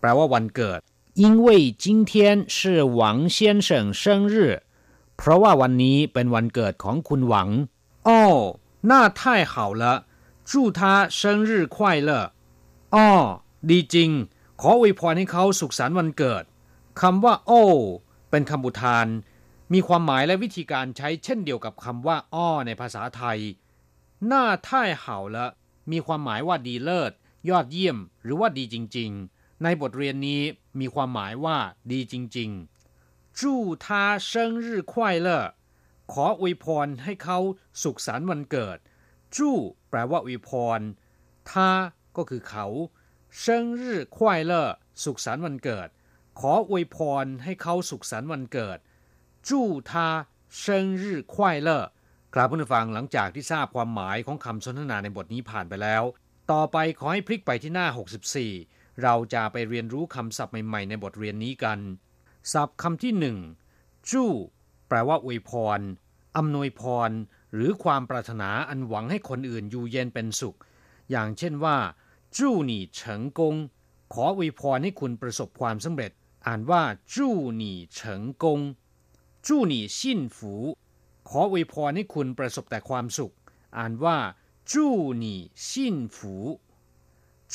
แปลว่าวันเกิด因为今天是王先生生日เพราะว่าวันนี้เป็นวันเกิดของคุณหวัง哦那太好了祝他生日快乐อ้อดีจริงขออวยพรให้เขาสุขสันต์วันเกิดคำว่าโอ้เป็นคำอุทานมีความหมายและวิธีการใช้เช่นเดียวกับคำว่าอ้อในภาษาไทย那太好了มีความหมายว่าดีเลิศยอดเยี่ยมหรือว่าดีจริงๆในบทเรียนนี้มีความหมายว่าดีจริงๆ祝他生日快乐ขออวยพรให้เขาสุขสันต์วันเกิดจู้แปลว่าอวยพรท่าก็คือเขาเซิงรื่อควายเล่อสุขสันต์วันเกิดขออวยพรให้เขาสุขสันต์วันเกิดจู้ท่าเซิงรื่อควายเล่อครับเพื่อนผู้ฟังหลังจากที่ทราบความหมายของคำสนทนาในบทนี้ผ่านไปแล้วต่อไปขอให้พลิกไปที่หน้าหกสิบสี่เราจะไปเรียนรู้คำศัพท์ใหม่ๆในบทเรียนนี้กันศัพท์คำที่หนึ่งจู้แปลว่าอวยพรอำนวยพรหรือความปรารถนาอันหวังให้คนอื่นอยู่เย็นเป็นสุขอย่างเช่นว่าจู่หนี่เฉิงกงขออวยพรให้คุณประสบความสำเร็จอ่านว่าจู่หนี่เฉิงกงจู่หนี่ชิ่นฝูขออวยพรให้คุณประสบแต่ความสุขอ่านว่าจู่หนี่ชิ่นฝู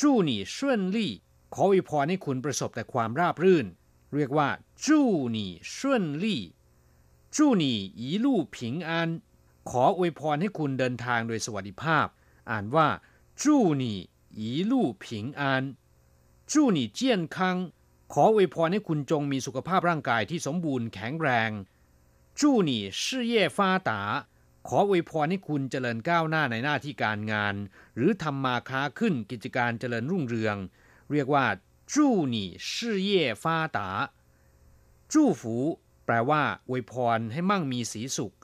จู่หนี่เฉินลี่ ขออวยพรให้คุณประสบแต่ความราบรื่นเรียกว่าจู้หนี่ช่วนลี่จู้หนี่อีลู่ผิงอันขออวยพรให้คุณเดินทางโดยสวัสดิภาพอ่านว่าจู้หนี่อีลู่ผิงอันจู้หนี่เจี้ยนคังขออวยพรให้คุณจงมีสุขภาพร่างกายที่สมบูรณ์แข็งแรงจู้หนี่ชื่อเย่ฟ้าตาขออวยพรให้คุณเจริญก้าวหน้าในหน้าที่การงานหรือทำมาค้าขึ้นกิจการเจริญรุ่งเรืองเรียกว่าจู้หนี่ชื่อเย่ฟ้าตาจู้ฝูแปลว่าอวยพรให้มั่งมีสีสุข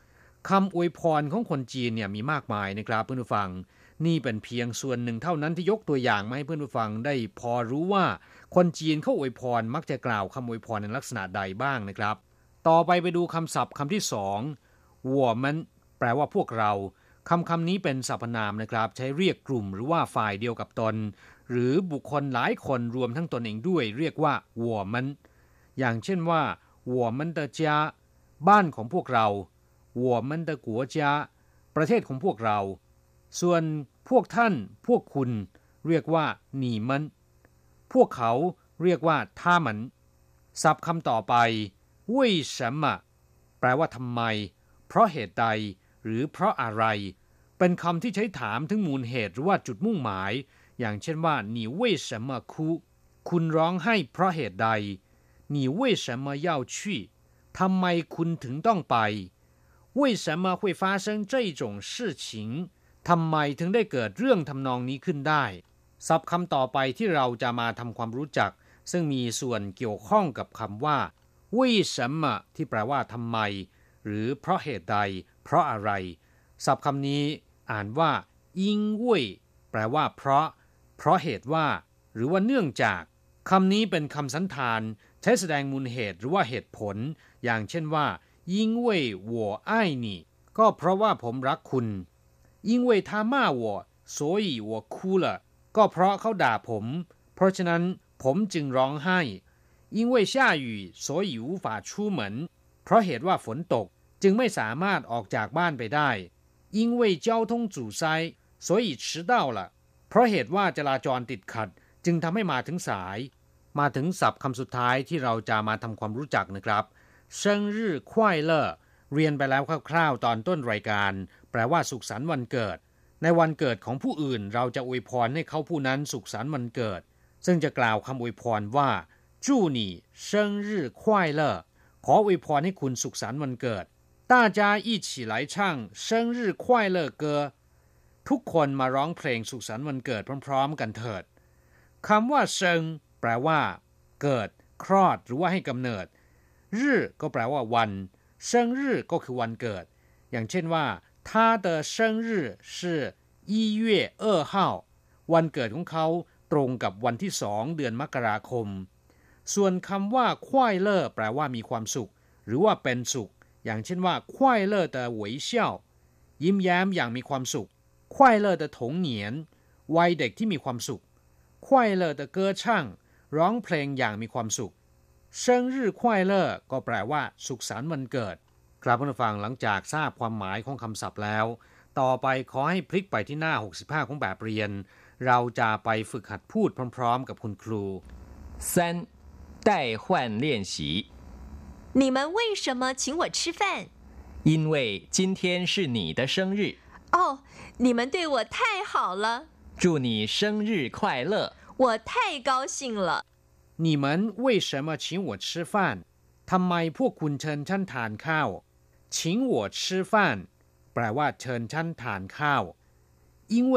คำอวยพรของคนจีนเนี่ยมีมากมายนะครับเพื่อนผู้ฟังนี่เป็นเพียงส่วนหนึ่งเท่านั้นที่ยกตัวอย่างมาให้เพื่อนผู้ฟังได้พอรู้ว่าคนจีนเขาอวยพรมักจะกล่าวคำอวยพรในลักษณะใดบ้างนะครับต่อไปไปดูคำศัพท์คำที่สองวัวมันแปลว่าพวกเราคำคำนี้เป็นสรรพนามนะครับใช้เรียกกลุ่มหรือว่าฝ่ายเดียวกับตนหรือบุคคลหลายคนรวมทั้งตนเองด้วยเรียกว่าวัวมันอย่างเช่นว่าวัวมันเตจาบ้านของพวกเราวัวมันเตกัวจาประเทศของพวกเราส่วนพวกท่านพวกคุณเรียกว่าหนีมันพวกเขาเรียกว่าท่ามันศัพท์คำต่อไปเว่ยเฉิมมะแปลว่าทำไมเพราะเหตุใดหรือเพราะอะไรเป็นคำที่ใช้ถามถึงมูลเหตุหรือว่าจุดมุ่งหมายอย่างเช่นว่าหนีเว่ยเฉิมมะคุคุณร้องไห้เพราะเหตุใดหนีเว่ยเฉิมมะย่าชี่ทำไมคุณถึงต้องไปเว่ยเฉิมมะ会发生这种事情ทำไมถึงได้เกิดเรื่องทำนองนี้ขึ้นได้ศัพท์คำต่อไปที่เราจะมาทำความรู้จักซึ่งมีส่วนเกี่ยวข้องกับคำว่าวิสัมมะที่แปลว่าทำไมหรือเพราะเหตุใดเพราะอะไรศัพท์คำนี้อ่านว่าอิงเว่ยแปลว่าเพราะเพราะเหตุว่าหรือว่าเนื่องจากคำนี้เป็นคำสันธานใช้แสดงมูลเหตุหรือว่าเหตุผลอย่างเช่นว่าอิงเว่ยวัวอ้ายนี่ก็เพราะว่าผมรักคุณ因为他骂我所以我哭了ก็เพราะเขาด่าผมเพราะฉะนั้นผมจึงร้องไห้因为下雨所以无法出门เพราะเหตุว่าฝนตกจึงไม่สามารถออกจากบ้านไปได้因为交通阻塞所以迟到了เพราะเหตุว่าจราจรติดขัดจึงทำให้มาถึงสายมาถึงศัพท์คำสุดท้ายที่เราจะมาทำความรู้จักนะครับ生日快乐เรียนไปแล้วคร่าวๆตอนต้นรายการแปลว่าสุขสันต์วันเกิดในวันเกิดของผู้อื่นเราจะอวยพรให้เขาผู้นั้นสุขสันต์วันเกิดซึ่งจะกล่าวคำอวยพรว่าจู้หนี่เซิงรื่อควายเลอขออวยพรให้คุณสุขสันต์วันเกิด大家一起来唱生日快乐歌ทุกคนมาร้องเพลงสุขสันต์วันเกิดพร้อมๆกันเถิดคำว่าเซิงแปลว่าเกิดคลอดหรือว่าให้กำเนิดรื่อก็แปลว่าวันเซิงรื่อก็คือวันเกิดอย่างเช่นว่า他的生日是一月二号วันเกิดของเขาตรงกับวันที่สองเดือนมกราคมส่วนคำว่าควายเล่อแปลว่ามีความสุขหรือว่าเป็นสุขอย่างเช่นว่าควายเล่อเต๋อหวยเซี่ยวยิ้มแย้มอย่างมีความสุขควายเล่อเต๋อถงเหนียนวัยเด็กที่มีความสุขควายเล่อเต๋อเก้อช่างร้องเพลงอย่างมีความสุขเซิงรื่อควายเล่อก็แปลว่าสุขสันต์วันเกิดครับผู้ฟังหลังจากทราบความหมายของคำศัพท์แล้วต่อไปขอให้พลิกไปที่หน้าหกสิบห้าของแบบเรียนเราจะไปฝึกหัดพูดพร้อมๆกับคุณครูสาม代换练习你们为什么请我吃饭因为今天是你的生日哦你们对我太好了祝你生日快乐我太高兴了你们为什么请我吃饭ทำไมพวกคุณเชิญฉันทานข้าวชิงหัวชื่อฟันแปลว่าเชิญฉันทานข้าว因为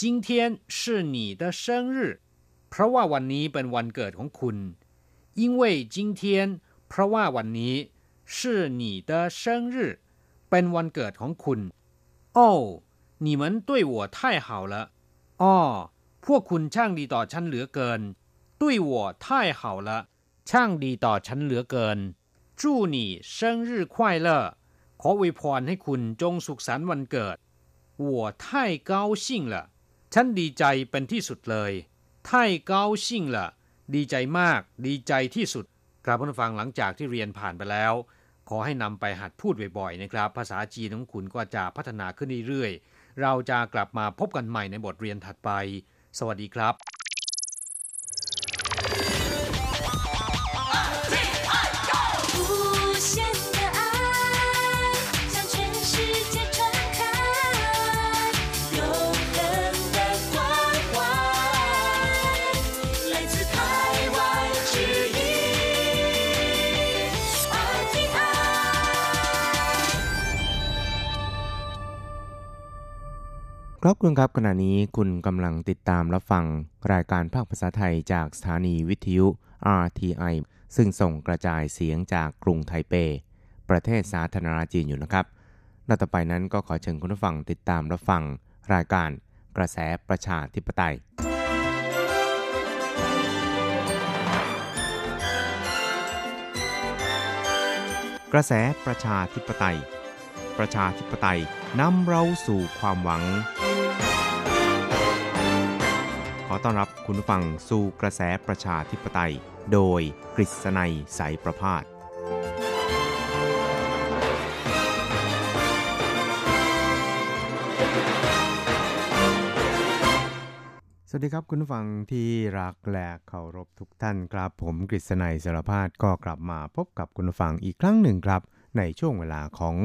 今天是你的生日เพราะว่าวันนี้เป็นวันเกิดของคุณ因为今天เพราะว่าวันนี้是你的生日เป็นวันเกิดของคุณ哦你们对我太好了อ๋อพวกคุณช่างดีต่อฉันเหลือเกิน对我太好了ช่างดีต่อฉันเหลือเกินจู้หนี่เซิงรื่อควายเล่อขออวยพรให้คุณจงสุขสันต์วันเกิดวัวไท่เก้าชิ่งละฉันดีใจเป็นที่สุดเลยไท่เก้าชิ่งละดีใจมากดีใจที่สุดครับผู้ฟังหลังจากที่เรียนผ่านไปแล้วขอให้นำไปหัดพูดบ่อยๆนะครับภาษาจีนของคุณก็จะพัฒนาขึ้นเรื่อยๆเราจะกลับมาพบกันใหม่ในบทเรียนถัดไปสวัสดีครับ ครับคุณครับขณะนี้คุณกำลังติดตามรับฟังรายการภาคภาษาไทยจากสถานีวิทยุ อาร์ ที ไอ ซึ่งส่งกระจายเสียงจากกรุงไทเปประเทศสาธารณรัฐจีนอยู่นะครับและต่อไปนั้นก็ขอเชิญคุณผู้ฟังติดตามรับฟังรายการกระแสประชาธิปไตยกระแสประชาธิปไตยประชาธิปไตยนำเราสู่ความหวังขอต้อนรับคุณผู้ฟังสู่กระแสประชาธิปไตยโดยกฤษณัยสายประภาสสวัสดีครับคุณผู้ฟังที่รักและเคารพทุกท่านครับผมกฤษณัยสารพาดก็กลับมาพบกับคุณผู้ฟังอีกครั้งหนึ่งครับในช่วงเวลาของ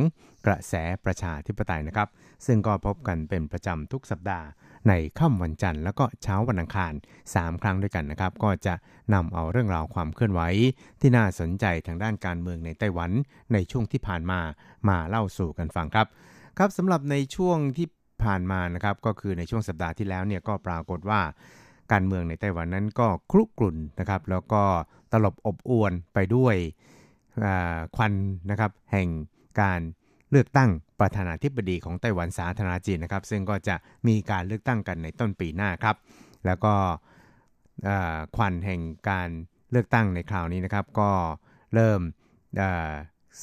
กระแสประชาธิปไตยนะครับซึ่งก็พบกันเป็นประจำทุกสัปดาห์ในค่ำวันจันทร์แล้วก็เช้าวันอังคารสามครั้งด้วยกันนะครับก็จะนำเอาเรื่องราวความเคลื่อนไหวที่น่าสนใจทางด้านการเมืองในไต้หวันในช่วงที่ผ่านมามาเล่าสู่กันฟังครับครับสำหรับในช่วงที่ผ่านมานะครับก็คือในช่วงสัปดาห์ที่แล้วเนี่ยก็ปรากฏว่าการเมืองในไต้หวันนั้นก็คลุกรุ่นนะครับแล้วก็ตลบอบอวลไปด้วยควันนะครับแห่งการเลือกตั้งประธานาธิบดีของไต้หวันสาธารณรัฐจีนนะครับซึ่งก็จะมีการเลือกตั้งกันในต้นปีหน้าครับแล้วก็ควันแห่งการเลือกตั้งในคราวนี้นะครับก็เริ่ม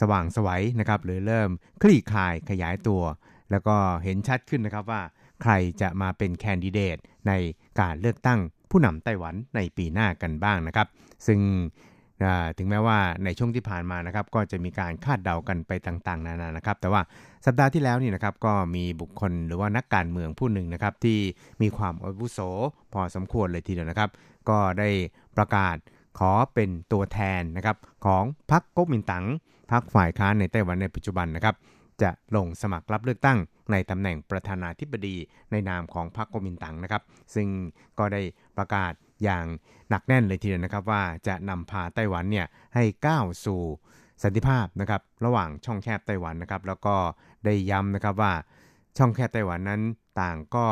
สว่างไสวนะครับหรือเริ่มคลี่คลายขยายตัวแล้วก็เห็นชัดขึ้นนะครับว่าใครจะมาเป็นแคนดิเดตในการเลือกตั้งผู้นำไต้หวันในปีหน้ากันบ้างนะครับซึ่งถึงแม้ว่าในช่วงที่ผ่านมานะครับก็จะมีการคาดเดากันไปต่างๆนานานะครับแต่ว่าสัปดาห์ที่แล้วนี่นะครับก็มีบุคคลหรือว่านักการเมืองผู้หนึ่งนะครับที่มีความอาวุโสพอสมควรเลยทีเดียวนะครับก็ได้ประกาศขอเป็นตัวแทนนะครับของพรรคก๊กมินตั๋งพรรคฝ่ายค้านในไต้หวันในปัจจุบันนะครับจะลงสมัครรับเลือกตั้งในตำแหน่งประธานาธิบดีในนามของพรรคก๊กมินตั๋งนะครับซึ่งก็ได้ประกาศอย่างหนักแน่นเลยทีเดียวนะครับว่าจะนำพาไต้หวันเนี่ยให้ก้าวสู่สันติภาพนะครับระหว่างช่องแคบไต้หวันนะครับแล้วก็ได้ย้ำนะครับว่าช่องแคบไต้หวันนั้นต่างก็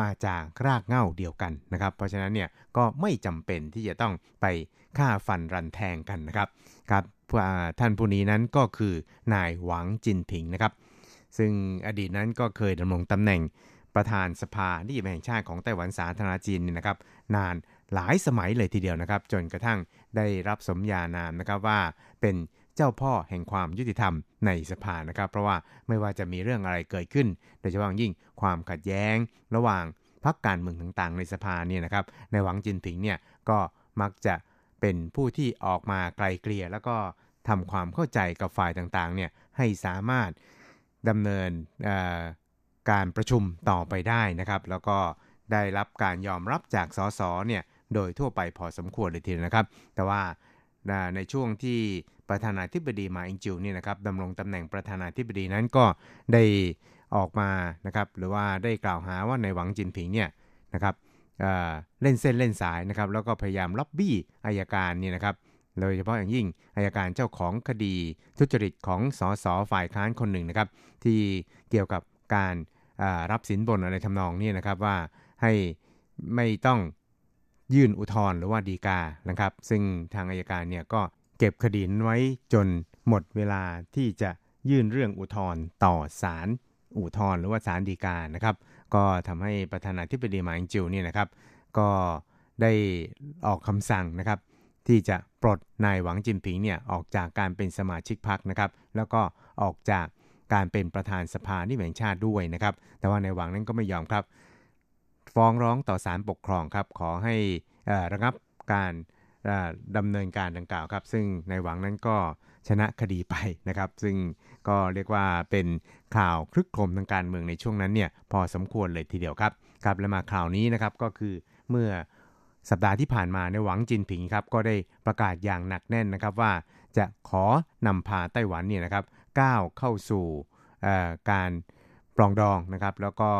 มาจากรากเหง้าเดียวกันนะครับเพราะฉะนั้นเนี่ยก็ไม่จำเป็นที่จะต้องไปฆ่าฟันรันแทงกันนะครับครับท่านผู้นี้นั้นก็คือนายหวังจินผิงนะครับซึ่งอดีตนั้นก็เคยดำรงตำแหน่งประธานสภานิติบัญญัติแห่งชาติของไต้หวันสาธารณรัฐจีนนี่นะครับนานหลายสมัยเลยทีเดียวนะครับจนกระทั่งได้รับสมญานามนะครับว่าเป็นเจ้าพ่อแห่งความยุติธรรมในสภานะครับเพราะว่าไม่ว่าจะมีเรื่องอะไรเกิดขึ้นโดยเฉพาะยิ่งความขัดแย้งระหว่างพรรคการเมืองต่างๆในสภาเนี่ยนะครับนายหวังจินผิงเนี่ยก็มักจะเป็นผู้ที่ออกมาไกลเกลี่ยแล้วก็ทำความเข้าใจกับฝ่ายต่างๆเนี่ยให้สามารถดำเนินการประชุมต่อไปได้นะครับแล้วก็ได้รับการยอมรับจากสสเนี่ยโดยทั่วไปพอสมควรเลยทีเดียวนะครับแต่ว่าในช่วงที่ประธานาธิบดีมาอิงจิวเนี่ยนะครับดำรงตำแหน่งประธานาธิบดีนั้นก็ได้ออกมานะครับหรือว่าได้กล่าวหาว่าในหวังจินผิงเนี่ยนะครับเล่นเส้นเล่นสายนะครับแล้วก็พยายามล็อบบี้อัยการเนี่ยนะครับโดยเฉพาะอย่างยิ่งอัยการเจ้าของคดีทุจริตของสสฝ่ายค้านคนหนึ่งนะครับที่เกี่ยวกับการรับสินบนอะไรทำนองนี้นะครับว่าให้ไม่ต้องยื่นอุทธรณ์หรือว่าฎีกานะครับซึ่งทางอัยการเนี่ยก็เก็บคดีนั้นไว้จนหมดเวลาที่จะยื่นเรื่องอุทธรณ์ต่อศาลอุทธรณ์หรือว่าศาลฎีกานะครับก็ทำให้ประธานาธิบดีหมาอิงจิวเนี่ยนะครับก็ได้ออกคำสั่งนะครับที่จะปลดนายหวังจินผิงเนี่ยออกจากการเป็นสมาชิกพรรคนะครับแล้วก็ออกจากการเป็นประธานสภานิติบัญญัติแห่งชาติด้วยนะครับแต่ว่านายหวังนั้นก็ไม่ยอมครับฟ้องร้องต่อศาลปกครองครับขอให้ระงับการดำเนินการดังกล่าวครับซึ่งนายหวังนั้นก็ชนะคดีไปนะครับซึ่งก็เรียกว่าเป็นข่าวครึกโครมทางการเมืองในช่วงนั้นเนี่ยพอสมควรเลยทีเดียวครับครับและมาข่าวนี้นะครับก็คือเมื่อสัปดาห์ที่ผ่านมาในหวังจินผิงครับก็ได้ประกาศอย่างหนักแน่นนะครับว่าจะขอนำพาไต้หวันเนี่ยนะครับก้าวเข้าสู่การปรองดองนะครับแล้วก็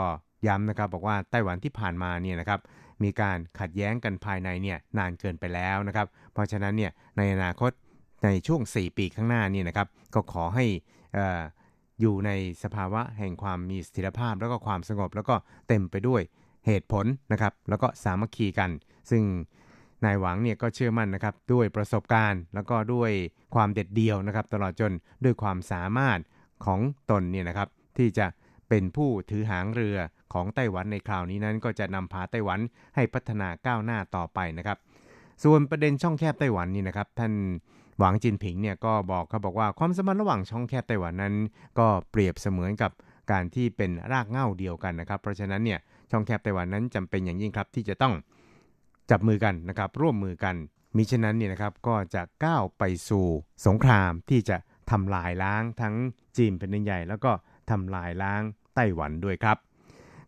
ย้ำนะครับบอกว่าไต้หวันที่ผ่านมาเนี่ยนะครับมีการขัดแย้งกันภายในเนี่ยนานเกินไปแล้วนะครับเพราะฉะนั้นเนี่ยในอนาคตในช่วงสี่ปีข้างหน้านี่นะครับก็ขอให้ อยู่ในสภาวะแห่งความมีเสถียรภาพแล้วก็ความสงบแล้วก็เต็มไปด้วยเหตุผลนะครับแล้วก็สามัคคีกันซึ่งนายหวังเนี่ยก็เชื่อมั่นนะครับด้วยประสบการณ์แล้วก็ด้วยความเด็ดเดี่ยวนะครับตลอดจนด้วยความสามารถของตนเนี่ยนะครับที่จะเป็นผู้ถือหางเรือของไต้หวันในคราวนี้นั้นก็จะนำพาไต้หวันให้พัฒนาก้าวหน้าต่อไปนะครับส่วนประเด็นช่องแคบไต้หวันนี่นะครับท่านหวังจินผิงเนี่ยก็บอกเขาบอกว่าความสัมพันธ์ระหว่างช่องแคบไต้หวันนั้นก็เปรียบเสมือนกับการที่เป็นรากเหง้าเดียวกันนะครับเพราะฉะนั้นเนี่ยช่องแคบไต้หวันนั้นจำเป็นอย่างยิ่งครับที่จะต้องจับมือกันนะครับร่วมมือกันมิฉะนั้นเนี่ยนะครับก็จะก้าวไปสู่สงครามที่จะทำลายล้างทั้งจีนเป็นใหญ่แล้วก็ทำลายล้างไต้หวันด้วยครับ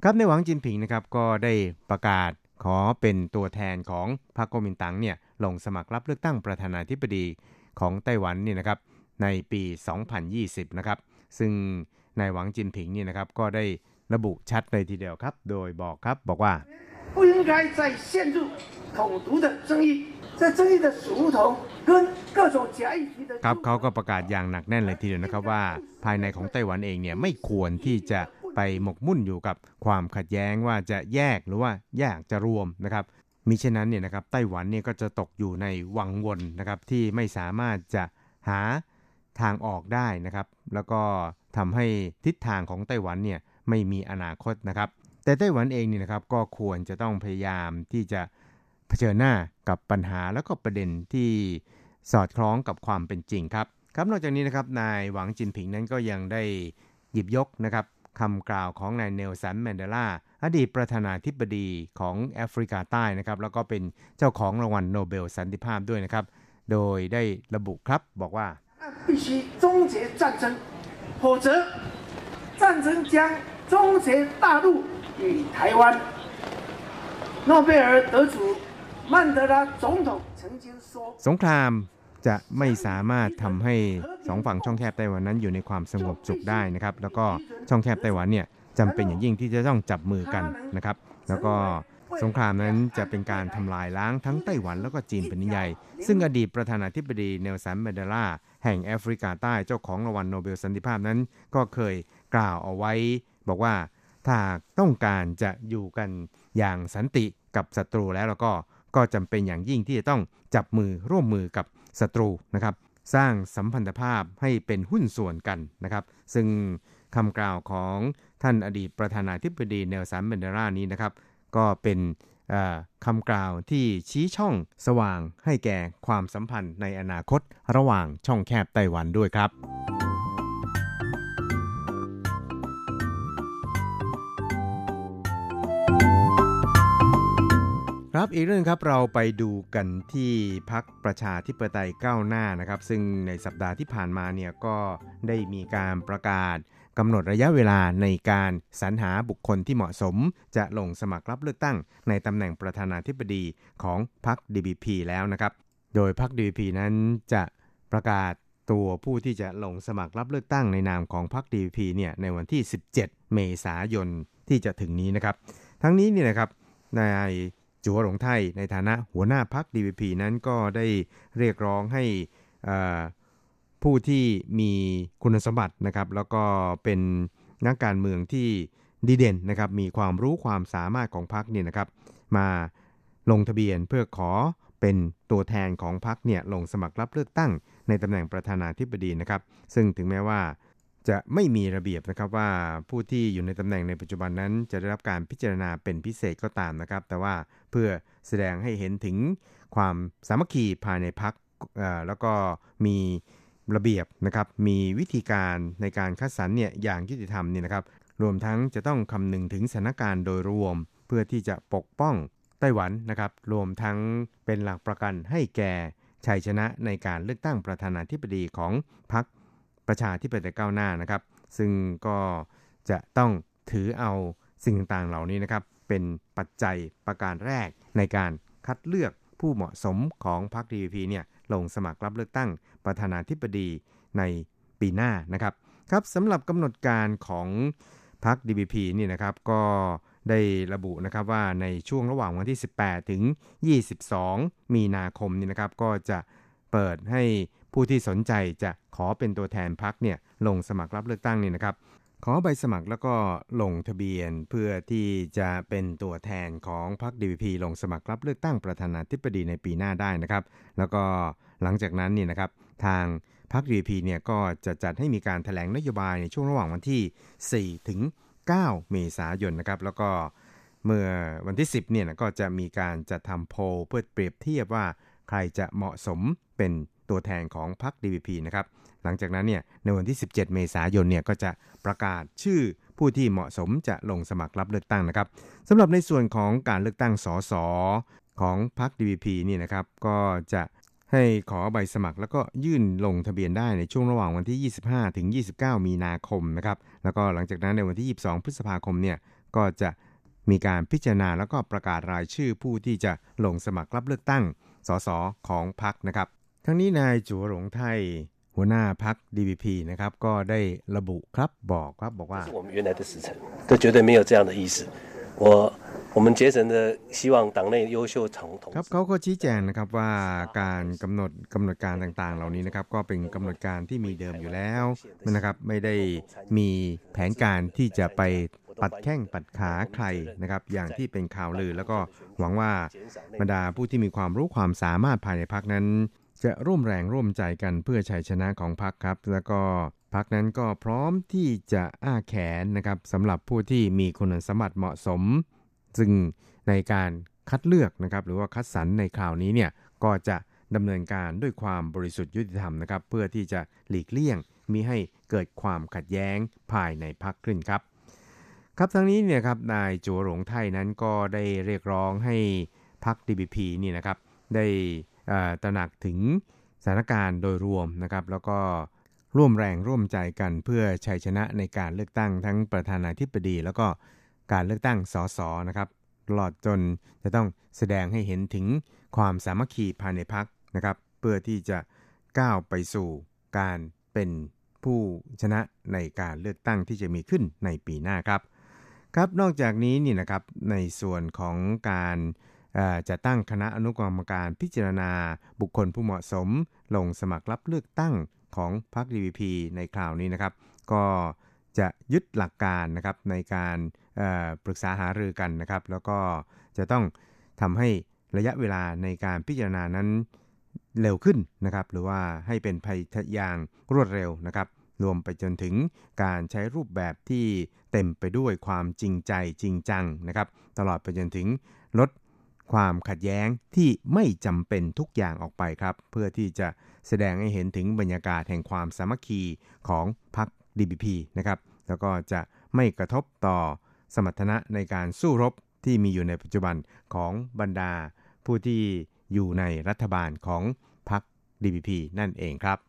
ครับในหวังจินผิงนะครับก็ได้ประกาศขอเป็นตัวแทนของพรรคก๊กมินตั๋งเนี่ยลงสมัครรับเลือกตั้งประธานาธิบดีของไต้หวันเนี่ยนะครับในปีสองพันยี่สิบนะครับซึ่งนายหวังจินผิงเนี่ยนะครับก็ได้ระบุชัดเลยทีเดียวครับโดยบอกครับบอกว่า不应该再陷入统独的争议在争议的石头跟各种假议题的ครับเขาก็ประกาศอย่างหนักแน่นเลยทีเดียวนะครับว่าภายในของไต้หวันเองเนี่ยไม่ควรที่จะไปหมกมุ่นอยู่กับความขัดแย้งว่าจะแยกหรือว่าอยากจะรวมนะครับมิฉะนั้นเนี่ยนะครับไต้หวันเนี่ยก็จะตกอยู่ในวังวนนะครับที่ไม่สามารถจะหาทางออกได้นะครับแล้วก็ทำให้ทิศทางของไต้หวันเนี่ยไม่มีอนาคตนะครับแต่ไต้หวันเองเนี่ยนะครับก็ควรจะต้องพยายามที่จะเผชิญหน้ากับปัญหาแล้วก็ประเด็นที่สอดคล้องกับความเป็นจริงครับครับนอกจากนี้นะครับนายหวังจินผิงนั้นก็ยังได้หยิบยกนะครับคำกล่าวของนายเนลสันแมนเดลาอดีตประธานาธิบดีของแอฟริกาใต้นะครับแล้วก็เป็นเจ้าของรางวัลโนเบลสันติภาพด้วยนะครับโดยได้ระบุครับบอกว่า必須終結戰爭否則戰爭將終結大陸與台灣諾貝爾得主曼德拉總統曾經說สงครามจะไม่สามารถทำให้สองฝั่งช่องแคบไต้หวันนั้นอยู่ในความสงบสุขได้นะครับแล้วก็ช่องแคบไต้หวันเนี่ยจำเป็นอย่างยิ่งที่จะต้องจับมือกันนะครับแล้วก็สงครามนั้นจะเป็นการทำลายล้างทั้งไต้หวันแล้วก็จีนเป็นใหญ่ซึ่งอดีตประธานาธิบดีเนลสันแมนเดลาแห่งแอฟริกาใต้เจ้าของรางวัลโนเบลสันติภาพนั้นก็เคยกล่าวเอาไว้บอกว่าถ้าต้องการจะอยู่กันอย่างสันติกับศัตรูแล้วแล้วก็ก็จำเป็นอย่างยิ่งที่จะต้องจับมือร่วมมือกับศัตรูนะครับสร้างสัมพันธภาพให้เป็นหุ้นส่วนกันนะครับซึ่งคำกล่าวของท่านอดีตประธานาธิบดีเนลสันแมนเดลานี้นะครับก็เป็นคำกล่าวที่ชี้ช่องสว่างให้แก่ความสัมพันธ์ในอนาคตระหว่างช่องแคบไต้หวันด้วยครับครับอีกเรื่องครับเราไปดูกันที่พรรคประชาธิปไตยก้าวหน้านะครับซึ่งในสัปดาห์ที่ผ่านมาเนี่ยก็ได้มีการประกาศกำหนดระยะเวลาในการสรรหาบุคคลที่เหมาะสมจะลงสมัครรับเลือกตั้งในตำแหน่งประธานาธิบดีของพรรค ดี บี พี แล้วนะครับโดยพรรค ดี บี พี นั้นจะประกาศตัวผู้ที่จะลงสมัครรับเลือกตั้งในนามของพรรค ดี บี พี เนี่ยในวันที่สิบเจ็ดเมษายนที่จะถึงนี้นะครับทั้งนี้เนี่ยนะครับในจัวหลงไทยในฐานะหัวหน้าพรรค ดี บี พี นั้นก็ได้เรียกร้องให้ผู้ที่มีคุณสมบัตินะครับแล้วก็เป็นนักการเมืองที่ดีเด่นนะครับมีความรู้ความสามารถของพรรคเนี่ยนะครับมาลงทะเบียนเพื่อขอเป็นตัวแทนของพรรคเนี่ยลงสมัครรับเลือกตั้งในตำแหน่งประธานาธิบดีนะครับซึ่งถึงแม้ว่าจะไม่มีระเบียบนะครับว่าผู้ที่อยู่ในตำแหน่งในปัจจุบันนั้นจะได้รับการพิจารณาเป็นพิเศษก็ตามนะครับแต่ว่าเพื่อแสดงให้เห็นถึงความสามัคคีภายในพรรคแล้วก็มีระเบียบนะครับมีวิธีการในการคัดสรรเนี่ยอย่างยุติธรรมเนี่ยนะครับรวมทั้งจะต้องคำนึงถึงสถานการณ์โดยรวมเพื่อที่จะปกป้องไต้หวันนะครับรวมทั้งเป็นหลักประกันให้แก่ชัยชนะในการเลือกตั้งประธานาธิบดีของพรรคประชาธิปไตยก้าวหน้านะครับซึ่งก็จะต้องถือเอาสิ่งต่างๆเหล่านี้นะครับเป็นปัจจัยประการแรกในการคัดเลือกผู้เหมาะสมของพรรค ดี บี พี เนี่ยลงสมัครรับเลือกตั้งประธานาธิบดีในปีหน้านะครับครับสำหรับกำหนดการของพรรค ดี บี พี นี่นะครับก็ได้ระบุนะครับว่าในช่วงระหว่างวันที่สิบแปดถึงยี่สิบสองมีนาคมนี่นะครับก็จะ เปิดให้ผู้ที่สนใจจะขอเป็นตัวแทนพรรคเนี่ยลงสมัครรับเลือกตั้งนี่นะครับขอใบสมัครแล้วก็ลงทะเบียนเพื่อที่จะเป็นตัวแทนของพรรค ดี วี พี ลงสมัครรับเลือกตั้งประธานาธิบดีในปีหน้าได้นะครับแล้วก็หลังจากนั้นนี่นะครับทางพรรค ดี วี พี เนี่ยก็จะจัดให้มีการแถลงนโยบายในช่วงระหว่างวันที่สี่ถึงเก้าเมษายนนะครับแล้วก็เมื่อวันที่สิบเนี่ยนะก็จะมีการจัดทำโพลเพื่อเปรียบเทียบว่าใครจะเหมาะสมเป็นตัวแทนของพรรค ดี วี พี นะครับหลังจากนั้นเนี่ยในวันที่สิบเจ็ดเมษายนเนี่ยก็จะประกาศชื่อผู้ที่เหมาะสมจะลงสมัครรับเลือกตั้งนะครับสำหรับในส่วนของการเลือกตั้งสสของพรรค ดี วี พี นี่นะครับก็จะให้ขอใบสมัครแล้วก็ยื่นลงทะเบียนได้ในช่วงระหว่างวันที่ยี่สิบห้าถึงยี่สิบเก้ามีนาคมนะครับแล้วก็หลังจากนั้นในวันที่ยี่สิบสองพฤษภาคมเนี่ยก็จะมีการพิจารณาแล้วก็ประกาศรายชื่อผู้ที่จะลงสมัครรับเลือกตั้งสสของพรรคนะครับทั้งนี้นายจัวหลงไทยหัวหน้าพรรค ดี วี พี นะครับก็ได้ระบุครับบอกครับบอกว่า我们原来的时辰都绝对没有这样的意思我我们节省的希望党内优秀同同ครับเขาก็ชี้แจงนะครับว่าการกำหนดกำหนดการต่างๆเหล่านี้นะครับก็เป็นกำหนดการที่มีเดิมอยู่แล้วนะครับไม่ได้มีแผนการที่จะไปปัดแข้งปัดขาใครนะครับอย่างที่เป็นข่าวลือแล้วก็หวังว่าบรรดาผู้ที่มีความรู้ความสามารถภายในพรรคนั้นจะร่วมแรงร่วมใจกันเพื่อชัยชนะของพรรคครับแล้วก็พรรคนั้นก็พร้อมที่จะอ้าแขนนะครับสำหรับผู้ที่มีคุณสมบัติเหมาะสมซึ่งในการคัดเลือกนะครับหรือว่าคัดสรรในคราวนี้เนี่ยก็จะดำเนินการด้วยความบริสุทธิ์ยุติธรรมนะครับเพื่อที่จะหลีกเลี่ยงมิให้เกิดความขัดแย้งภายในพรรคขึ้นครับครับทั้งนี้เนี่ยครับนายจัวหลงไทยนั้นก็ได้เรียกร้องให้พรรค ดี บี พี นี่นะครับได้ตระหนักถึงสถานการณ์โดยรวมนะครับแล้วก็ร่วมแรงร่วมใจกันเพื่อชัยชนะในการเลือกตั้งทั้งประธานาธิบดีแล้วก็การเลือกตั้งสสนะครับตลอดจนจะต้องแสดงให้เห็นถึงความสามัคคีภายในพรรคนะครับเพื่อที่จะก้าวไปสู่การเป็นผู้ชนะในการเลือกตั้งที่จะมีขึ้นในปีหน้าครับครับนอกจากนี้นี่นะครับในส่วนของการจะตั้งคณะอนุกรรมการพิจารณาบุคคลผู้เหมาะสมลงสมัครรับเลือกตั้งของพรรค ดี วี พี ในคราวนี้นะครับก็จะยึดหลักการนะครับในการปรึกษาหารือกันนะครับแล้วก็จะต้องทำให้ระยะเวลาในการพิจารณานั้นเร็วขึ้นนะครับหรือว่าให้เป็นไปอย่างรวดเร็วนะครับรวมไปจนถึงการใช้รูปแบบที่เต็มไปด้วยความจริงใจจริงจังนะครับตลอดไปจนถึงลดความขัดแย้งที่ไม่จำเป็นทุกอย่างออกไปครับเพื่อที่จะแสดงให้เห็นถึงบรรยากาศแห่งความสามัคคีของพรรค ดี บี พี นะครับแล้วก็จะไม่กระทบต่อสมรรถนะในการสู้รบที่มีอยู่ในปัจจุบันของบรรดาผู้ที่อยู่ในรัฐบาลของพรรค ดี บี พี นั่นเองครับ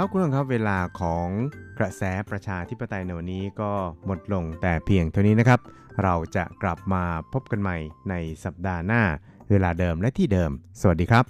ครับคุณผู้ชมครับเวลาของกระแสประชาธิปไตยในวันนี้ก็หมดลงแต่เพียงเท่านี้นะครับเราจะกลับมาพบกันใหม่ในสัปดาห์หน้าเวลาเดิมและที่เดิมสวัสดีครับ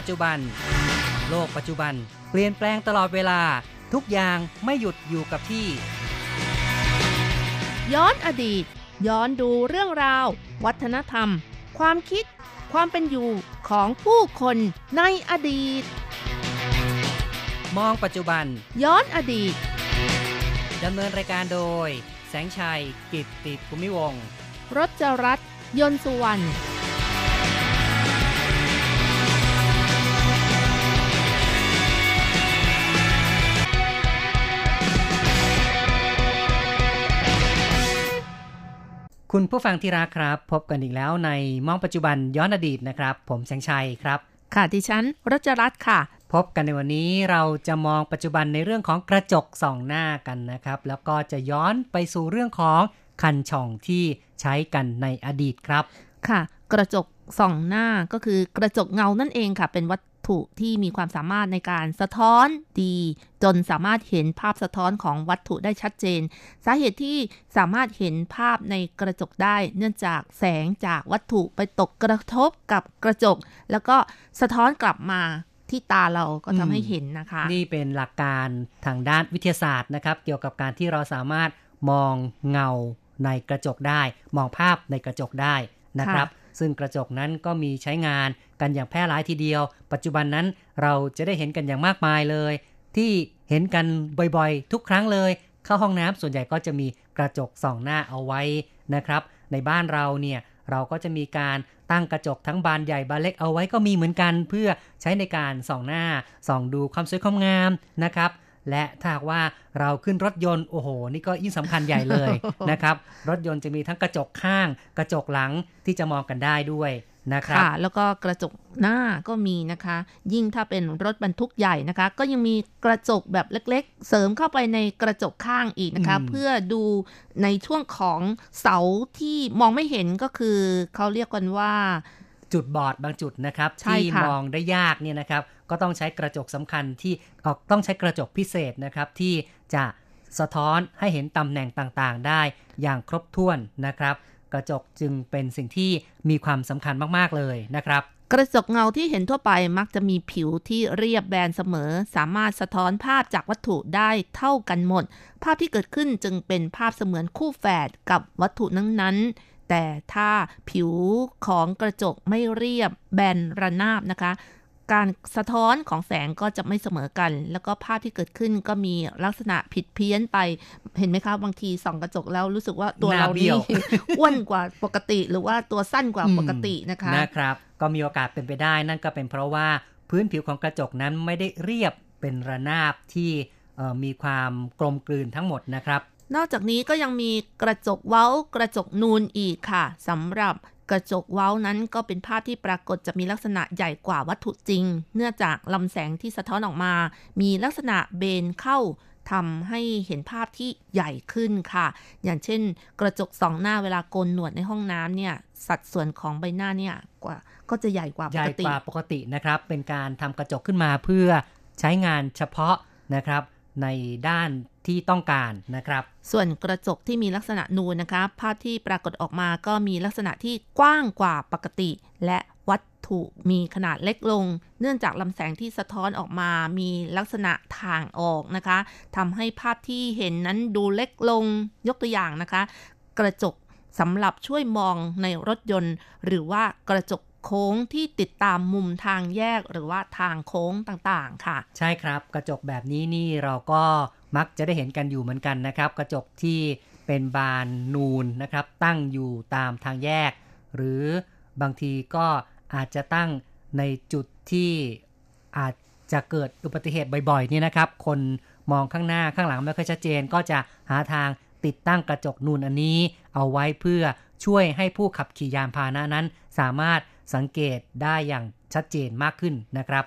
ปัจจุบันโลกปัจจุบันเปลี่ยนแปลงตลอดเวลาทุกอย่างไม่หยุดอยู่กับที่ย้อนอดีตย้อนดูเรื่องราว วัฒนธรรมความคิดความเป็นอยู่ของผู้คนในอดีตมองปัจจุบันย้อนอดีตดำเนินรายการโดยแสงชัยกิตติภูมิวงศ์รจรัตน์ยนต์สุวรรณคุณผู้ฟังที่รักครับพบกันอีกแล้วในมองปัจจุบันย้อนอดีตนะครับผมแสงชัยครับค่ะดิฉันรจรัตน์ค่ะพบกันในวันนี้เราจะมองปัจจุบันในเรื่องของกระจกส่องหน้ากันนะครับแล้วก็จะย้อนไปสู่เรื่องของคันช่องที่ใช้กันในอดีตครับค่ะกระจกส่องหน้าก็คือกระจกเงานั่นเองค่ะเป็นวัตถุที่มีความสามารถในการสะท้อนดีจนสามารถเห็นภาพสะท้อนของวัตถุได้ชัดเจนสาเหตุที่สามารถเห็นภาพในกระจกได้เนื่องจากแสงจากวัตถุไปตกกระทบกับกระจกแล้วก็สะท้อนกลับมาที่ตาเราก็ทำให้เห็นนะคะนี่เป็นหลักการทางด้านวิทยาศาสตร์นะครับเกี่ยวกับการที่เราสามารถมองเงาในกระจกได้มองภาพในกระจกได้นะครับซึ่งกระจกนั้นก็มีใช้งานกันอย่างแพร่หลายทีเดียวปัจจุบันนั้นเราจะได้เห็นกันอย่างมากมายเลยที่เห็นกันบ่อยๆทุกครั้งเลยเข้าห้องน้ำส่วนใหญ่ก็จะมีกระจกส่องหน้าเอาไว้นะครับในบ้านเราเนี่ยเราก็จะมีการตั้งกระจกทั้งบานใหญ่บานเล็กเอาไว้ก็มีเหมือนกันเพื่อใช้ในการส่องหน้าส่องดูความสวยความงามนะครับและถ้าหากว่าเราขึ้นรถยนต์โอ้โหนี่ก็ยิ่งสำคัญใหญ่เลยนะครับรถยนต์จะมีทั้งกระจกข้างกระจกหลังที่จะมองกันได้ด้วยนะครับค่ะแล้วก็กระจกหน้าก็มีนะคะยิ่งถ้าเป็นรถบรรทุกใหญ่นะคะก็ยังมีกระจกแบบเล็กๆเสริมเข้าไปในกระจกข้างอีกนะคะเพื่อดูในช่วงของเสาที่มองไม่เห็นก็คือเขาเรียกกันว่าจุดบอดบางจุดนะครับที่มองได้ยากเนี่ยนะครับก็ต้องใช้กระจกสำคัญที่ออกต้องใช้กระจกพิเศษนะครับที่จะสะท้อนให้เห็นตำแหน่งต่างๆได้อย่างครบถ้วนนะครับกระจกจึงเป็นสิ่งที่มีความสำคัญมากๆเลยนะครับกระจกเงาที่เห็นทั่วไปมักจะมีผิวที่เรียบแบนเสมอสามารถสะท้อนภาพจากวัตถุได้เท่ากันหมดภาพที่เกิดขึ้นจึงเป็นภาพเสมือนคู่แฝดกับวัตถุนั้นๆแต่ถ้าผิวของกระจกไม่เรียบแบนระนาบนะคะการสะท้อนของแสงก็จะไม่เสมอกันแล้วก็ภาพที่เกิดขึ้นก็มีลักษณะผิดเพี้ยนไปเห็นไหมคะบางทีส่องกระจกแล้วรู้สึกว่าตัวเรานี่อ้วนกว่าปกติหรือว่าตัวสั้นกว่าปกตินะคะนะครับก็มีโอกาสเป็นไปได้นั่นก็เป็นเพราะว่าพื้นผิวของกระจกนั้นไม่ได้เรียบเป็นระนาบที่มีความกลมกลืนทั้งหมดนะครับนอกจากนี้ก็ยังมีกระจกเว้ากระจกนูนอีกค่ะสำหรับกระจกเว้านั้นก็เป็นภาพที่ปรากฏจะมีลักษณะใหญ่กว่าวัตถุจริงเนื่องจากลำแสงที่สะท้อนออกมามีลักษณะเบนเข้าทำให้เห็นภาพที่ใหญ่ขึ้นค่ะอย่างเช่นกระจกส่องหน้าเวลาโกนหนวดในห้องน้ำเนี่ยสัดส่วนของใบหน้าเนี่ยกว่าก็จะใหญ่กว่าปกติใหญ่กว่าปกตินะครับเป็นการทำกระจกขึ้นมาเพื่อใช้งานเฉพาะนะครับในด้านที่ต้องการนะครับส่วนกระจกที่มีลักษณะนูนนะคะภาพที่ปรากฏออกมาก็มีลักษณะที่กว้างกว่าปกติและวัตถุมีขนาดเล็กลงเนื่องจากลำแสงที่สะท้อนออกมามีลักษณะถ่างออกนะคะทำให้ภาพที่เห็นนั้นดูเล็กลงยกตัวอย่างนะคะกระจกสำหรับช่วยมองในรถยนต์หรือว่ากระจกโค้งที่ติดตามมุมทางแยกหรือว่าทางโค้งต่างๆค่ะใช่ครับกระจกแบบนี้นี่เราก็มักจะได้เห็นกันอยู่เหมือนกันนะครับกระจกที่เป็นบานนูนนะครับตั้งอยู่ตามทางแยกหรือบางทีก็อาจจะตั้งในจุดที่อาจจะเกิดอุบัติเหตุบ่อยๆนี่นะครับคนมองข้างหน้าข้างหลังไม่ค่อยชัดเจนก็จะหาทางติดตั้งกระจกนูนอันนี้เอาไว้เพื่อช่วยให้ผู้ขับขี่ยานพาหนะนั้นสามารถสังเกตได้อย่างชัดเจนมากขึ้นนะครับ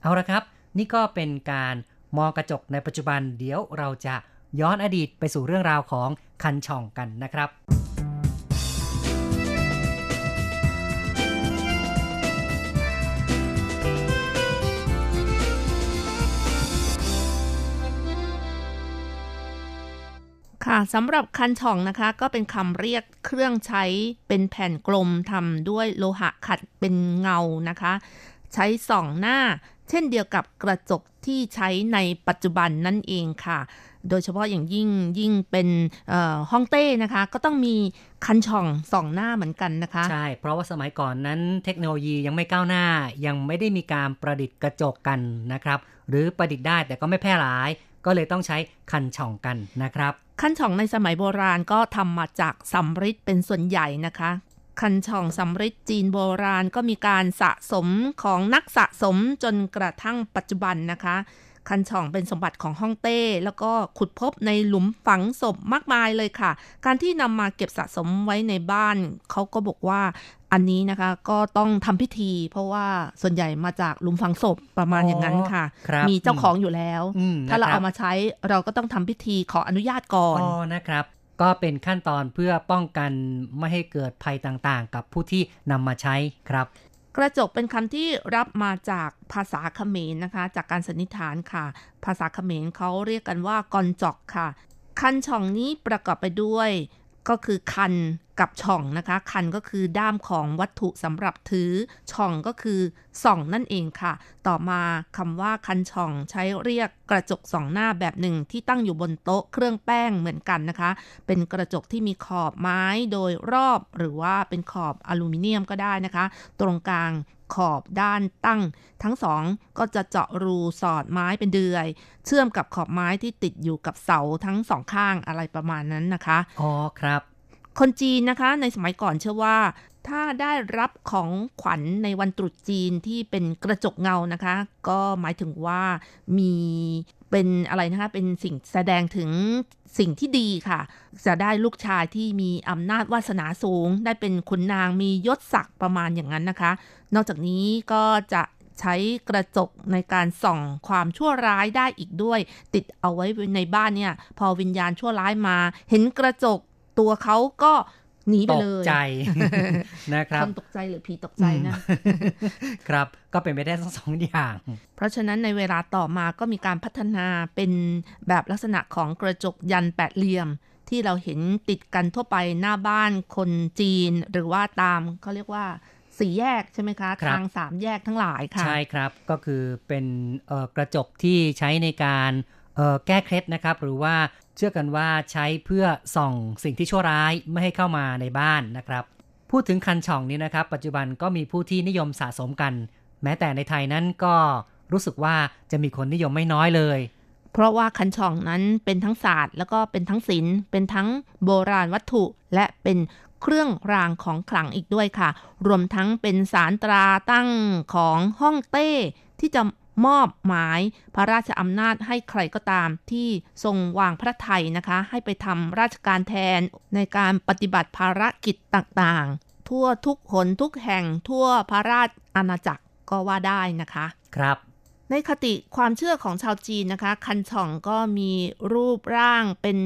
เอาละครับนี่ก็เป็นการมองกระจกในปัจจุบันเดี๋ยวเราจะย้อนอดีตไปสู่เรื่องราวของคันช่องกันนะครับค่ะสำหรับคันช่องนะคะก็เป็นคำเรียกเครื่องใช้เป็นแผ่นกลมทำด้วยโลหะขัดเป็นเงานะคะใช้ส่องหน้าเช่นเดียวกับกระจกที่ใช้ในปัจจุบันนั่นเองค่ะ โดยเฉพาะอย่างยิ่งยิ่งเป็นฮ่องเต้นะคะก็ต้องมีคันช่องส่องหน้าเหมือนกันนะคะใช่เพราะว่าสมัยก่อนนั้นเทคโนโลยียังไม่ก้าวหน้ายังไม่ได้มีการประดิษฐ์กระจกกันนะครับหรือประดิษฐ์ได้แต่ก็ไม่แพร่หลายก็เลยต้องใช้คันช่องกันนะครับคันช่องในสมัยโบราณก็ทำมาจากสำริดเป็นส่วนใหญ่นะคะคันช่องสำริดจีนโบราณก็มีการสะสมของนักสะสมจนกระทั่งปัจจุบันนะคะคันช่องเป็นสมบัติของฮ่องเต้แล้วก็ขุดพบในหลุมฝังศพมากมายเลยค่ะการที่นำมาเก็บสะสมไว้ในบ้านเขาก็บอกว่าอันนี้นะคะก็ต้องทำพิธีเพราะว่าส่วนใหญ่มาจากหลุมฝังศพประมาณ อ, อย่างนั้นค่ะมีเจ้าของอยู่แล้วถ้าเราเอามาใช้เราก็ต้องทำพิธีขออนุญาตก่อนอ๋อนะครับก็เป็นขั้นตอนเพื่อป้องกันไม่ให้เกิดภัยต่างๆกับผู้ที่นำมาใช้ครับกระจกเป็นคำที่รับมาจากภาษาเขมรนะคะจากการสันนิษฐานค่ะภาษาเขมรเขาเรียกกันว่ากอนจอกค่ะคันช่องนี้ประกอบไปด้วยก็คือคันกับช่องนะคะคันก็คือด้ามของวัตถุสำหรับถือช่องก็คือส่องนั่นเองค่ะต่อมาคำว่าคันช่องใช้เรียกกระจกส่องหน้าแบบหนึ่งที่ตั้งอยู่บนโต๊ะเครื่องแป้งเหมือนกันนะคะเป็นกระจกที่มีขอบไม้โดยรอบหรือว่าเป็นขอบอลูมิเนียมก็ได้นะคะตรงกลางขอบด้านตั้งทั้งสองก็จะเจาะรูสอดไม้เป็นเดือยเชื่อมกับขอบไม้ที่ติดอยู่กับเสาทั้งสองข้างอะไรประมาณนั้นนะคะอ๋อครับคนจีนนะคะในสมัยก่อนเชื่อว่าถ้าได้รับของขวัญในวันตรุษจีนที่เป็นกระจกเงานะคะก็หมายถึงว่ามีเป็นอะไรนะคะเป็นสิ่งแสดงถึงสิ่งที่ดีค่ะจะได้ลูกชายที่มีอำนาจวาสนาสูงได้เป็นขุนนางมียศศักดิ์ประมาณอย่างนั้นนะคะนอกจากนี้ก็จะใช้กระจกในการส่องความชั่วร้ายได้อีกด้วยติดเอาไว้ในบ้านเนี่ยพอวิญญาณชั่วร้ายมาเห็นกระจกตัวเขาก็หนีไปเลยตกใจนะครับคนตกใจหรือผีตกใจนะครับก็เป็นไปได้ทั้งสองอย่างเพราะฉะนั้นในเวลาต่อมาก็มีการพัฒนาเป็นแบบลักษณะของกระจกยันแปดเหลี่ยมที่เราเห็นติดกันทั่วไปหน้าบ้านคนจีนหรือว่าตามเขาเรียกว่าสี่แยกใช่ไหมคะทางสามแยกทั้งหลายค่ะใช่ครับก็คือเป็นเอ่อกระจกที่ใช้ในการเอ่อแก้เคล็ดนะครับหรือว่าเชื่อกันว่าใช้เพื่อส่องสิ่งที่ชั่วร้ายไม่ให้เข้ามาในบ้านนะครับพูดถึงคันช่องนี้นะครับปัจจุบันก็มีผู้ที่นิยมสะสมกันแม้แต่ในไทยนั้นก็รู้สึกว่าจะมีคนนิยมไม่น้อยเลยเพราะว่าคันช่องนั้นเป็นทั้งศาสตร์แล้วก็เป็นทั้งศิลป์เป็นทั้งโบราณวัตถุและเป็นเครื่องรางของขลังอีกด้วยค่ะรวมทั้งเป็นสารตราตั้งของฮ่องเต้ที่จะมอบหมายพระราชอำนาจให้ใครก็ตามที่ทรงวางพระทัยนะคะให้ไปทำราชการแทนในการปฏิบัติภารกิจต่างๆทั่วทุกหนทุกแห่งทั่วพระราชอาณาจักรก็ว่าได้นะคะครับในคติความเชื่อของชาวจีนนะคะคันช่องก็มีรูปร่างเป็น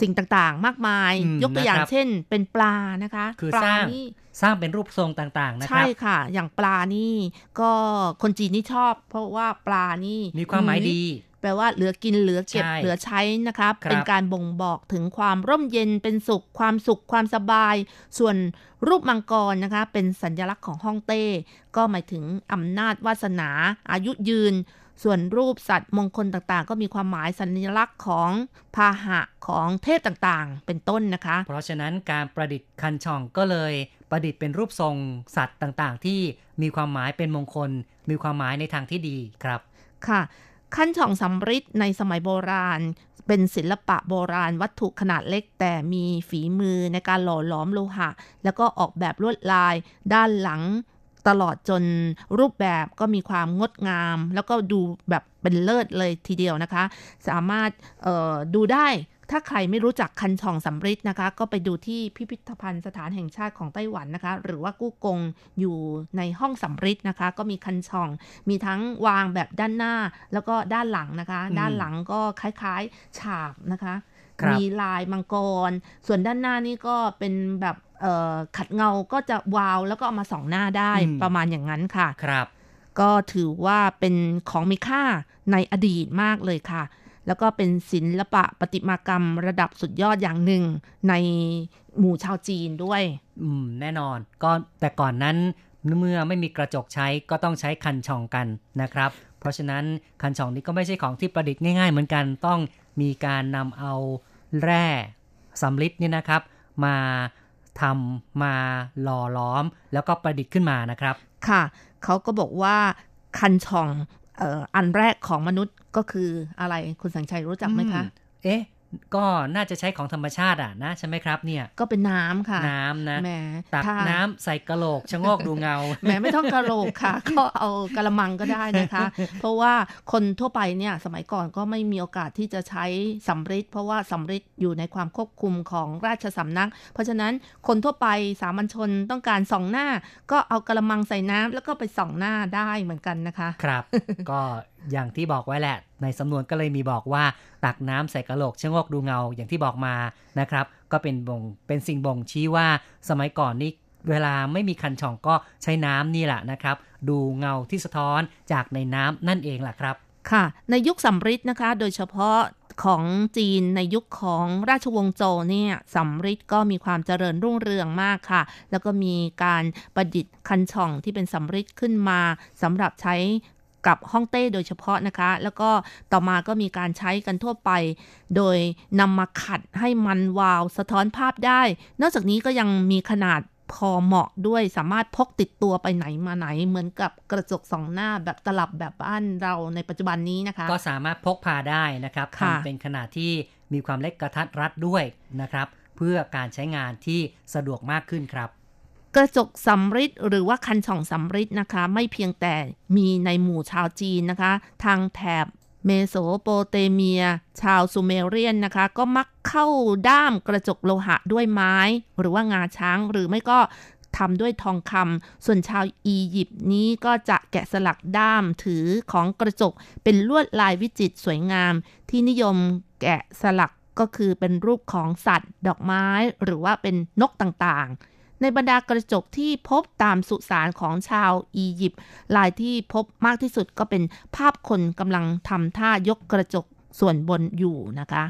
สิ่งต่างๆมากมายยกตัวอย่างเช่นเป็นปลานะคะปลานี่สร้างเป็นรูปทรงต่างๆนะครับใช่ค่ะอย่างปลานี่ก็คนจีนนี่ชอบเพราะว่าปลานี่มีความหมายดีแปลว่าเหลือกินเหลือเก็บเหลือใช้นะคะเป็นการบ่งบอกถึงความร่มเย็นเป็นสุขความสุขความสบายส่วนรูปมังกรนะคะเป็นสัญลักษณ์ของฮ่องเต้ก็หมายถึงอำนาจวาสนาอายุยืนส่วนรูปสัตว์มงคลต่างๆก็มีความหมายสัญลักษณ์ของพาหะของเทพต่างๆเป็นต้นนะคะเพราะฉะนั้นการประดิษฐ์คันช่องก็เลยประดิษฐ์เป็นรูปทรงสัตว์ต่างๆที่มีความหมายเป็นมงคลมีความหมายในทางที่ดีครับค่ะคันช่องสำริดในสมัยโบราณเป็นศิลปะโบราณวัตถุขนาดเล็กแต่มีฝีมือในการหล่อหลอมโลหะแล้วก็ออกแบบลวดลายด้านหลังตลอดจนรูปแบบก็มีความงดงามแล้วก็ดูแบบเป็นเลิศเลยทีเดียวนะคะสามารถเอ่อดูได้ถ้าใครไม่รู้จักคันช่องสำริดนะคะก็ไปดูที่พิพิธภัณฑ์สถานแห่งชาติของไต้หวันนะคะหรือว่ากู้กงอยู่ในห้องสำริดนะคะก็มีคันช่องมีทั้งวางแบบด้านหน้าแล้วก็ด้านหลังนะคะด้านหลังก็คล้ายๆฉากนะคะมีลายมังกรส่วนด้านหน้านี่ก็เป็นแบบขัดเงาก็จะวาวแล้วก็เอามาส่องหน้าได้ประมาณอย่างนั้นค่ะครับก็ถือว่าเป็นของมีค่าในอดีตมากเลยค่ะแล้วก็เป็นศิลปะประติมากรรมระดับสุดยอดอย่างหนึ่งในหมู่ชาวจีนด้วยอืมแน่นอนก็แต่ก่อนนั้นเมื่อไม่มีกระจกใช้ก็ต้องใช้คันช่องกันนะครับเพราะฉะนั้นคันช่องนี้ก็ไม่ใช่ของที่ประดิษฐ์ง่ายๆเหมือนกันต้อง มีการนำเอาแร่สำริดนี่นะครับมาทำมาหล่อล้อมแล้วก็ประดิษฐ์ขึ้นมานะครับค่ะเขาก็บอกว่าคันช่องเอ่ออันแรกของมนุษย์ก็คืออะไรคุณสังชัยรู้จักไหมคะเอ๊ะก็น่าจะใช้ของธรรมชาติอ่ะนะใช่ไหมครับเนี่ยก็เป็นน้ำค่ะน้ำนะตักน้ำใส่กะโหลกชะโงกดูเงาแหมไม่ต้องกะโหลกค่ะก็เอากะละมังก็ได้นะคะเพราะว่าคนทั่วไปเนี่ยสมัยก่อนก็ไม่มีโอกาสที่จะใช้สำริดเพราะว่าสำริดอยู่ในความควบคุมของราชสำนักเพราะฉะนั้นคนทั่วไปสามัญชนต้องการส่องหน้าก็เอากะละมังใส่น้ำแล้วก็ไปส่องหน้าได้เหมือนกันนะคะครับก็อย่างที่บอกไว้แหละในสำนวนก็เลยมีบอกว่าตักน้ำใส่กะโหลกชะโงกดูเงาอย่างที่บอกมานะครับก็เป็นบ่งเป็นสิ่งบ่งชี้ว่าสมัยก่อนนี้เวลาไม่มีคันช่องก็ใช้น้ำนี่แหละนะครับดูเงาที่สะท้อนจากในน้ำนั่นเองล่ะครับค่ะในยุคสำริดนะคะโดยเฉพาะของจีนในยุคของราชวงศ์โจวเนี่ยสำริดก็มีความเจริญรุ่งเรืองมากค่ะแล้วก็มีการประดิษฐ์คันช่องที่เป็นสำริดขึ้นมาสำหรับใช้กับฮ่องเต้โดยเฉพาะนะคะแล้วก็ต่อมาก็มีการใช้กันทั่วไปโดยนำมาขัดให้มันวาวสะท้อนภาพได้นอกจากนี้ก็ยังมีขนาดพอเหมาะด้วยสามารถพกติดตัวไปไหนมาไหนเหมือนกับกระจกสองหน้าแบบตลับแบบบ้านเราในปัจจุบันนี้นะคะก็สามารถพกพาได้นะครับทำเป็นขนาดที่มีความเล็กกระทัดรัดด้วยนะครับเพื่อการใช้งานที่สะดวกมากขึ้นครับกระจกสำริดหรือว่าคันช่องสำริดนะคะไม่เพียงแต่มีในหมู่ชาวจีนนะคะทางแถบเมโสโปเตเมียชาวซูเมเรียนนะคะก็มักเข้าด้ามกระจกโลหะด้วยไม้หรือว่างาช้างหรือไม่ก็ทำด้วยทองคำส่วนชาวอียิปต์นี้ก็จะแกะสลักด้ามถือของกระจกเป็นลวดลายวิจิตรสวยงามที่นิยมแกะสลักก็คือเป็นรูปของสัตว์ดอกไม้หรือว่าเป็นนกต่างๆในบรรดากระจกที่พบตามสุสานของชาวอียิปต์ลายที่พบมากที่สุดก็เป็นภาพคนกำลังทำท่ายกกระจกส่วนบนอยู่นะคะ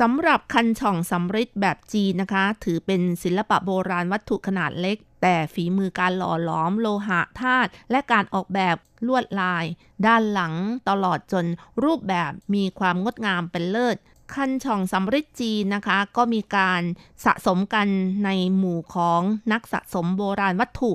สำหรับคันช่องสำริดแบบจีนนะคะถือเป็นศิลปะโบราณวัตถุขนาดเล็กแต่ฝีมือการหล่อหลอมโลหะธาตุและการออกแบบลวดลายด้านหลังตลอดจนรูปแบบมีความงดงามเป็นเลิศคันช่องสำริดจีนนะคะก็มีการสะสมกันในหมู่ของนักสะสมโบราณวัตถุ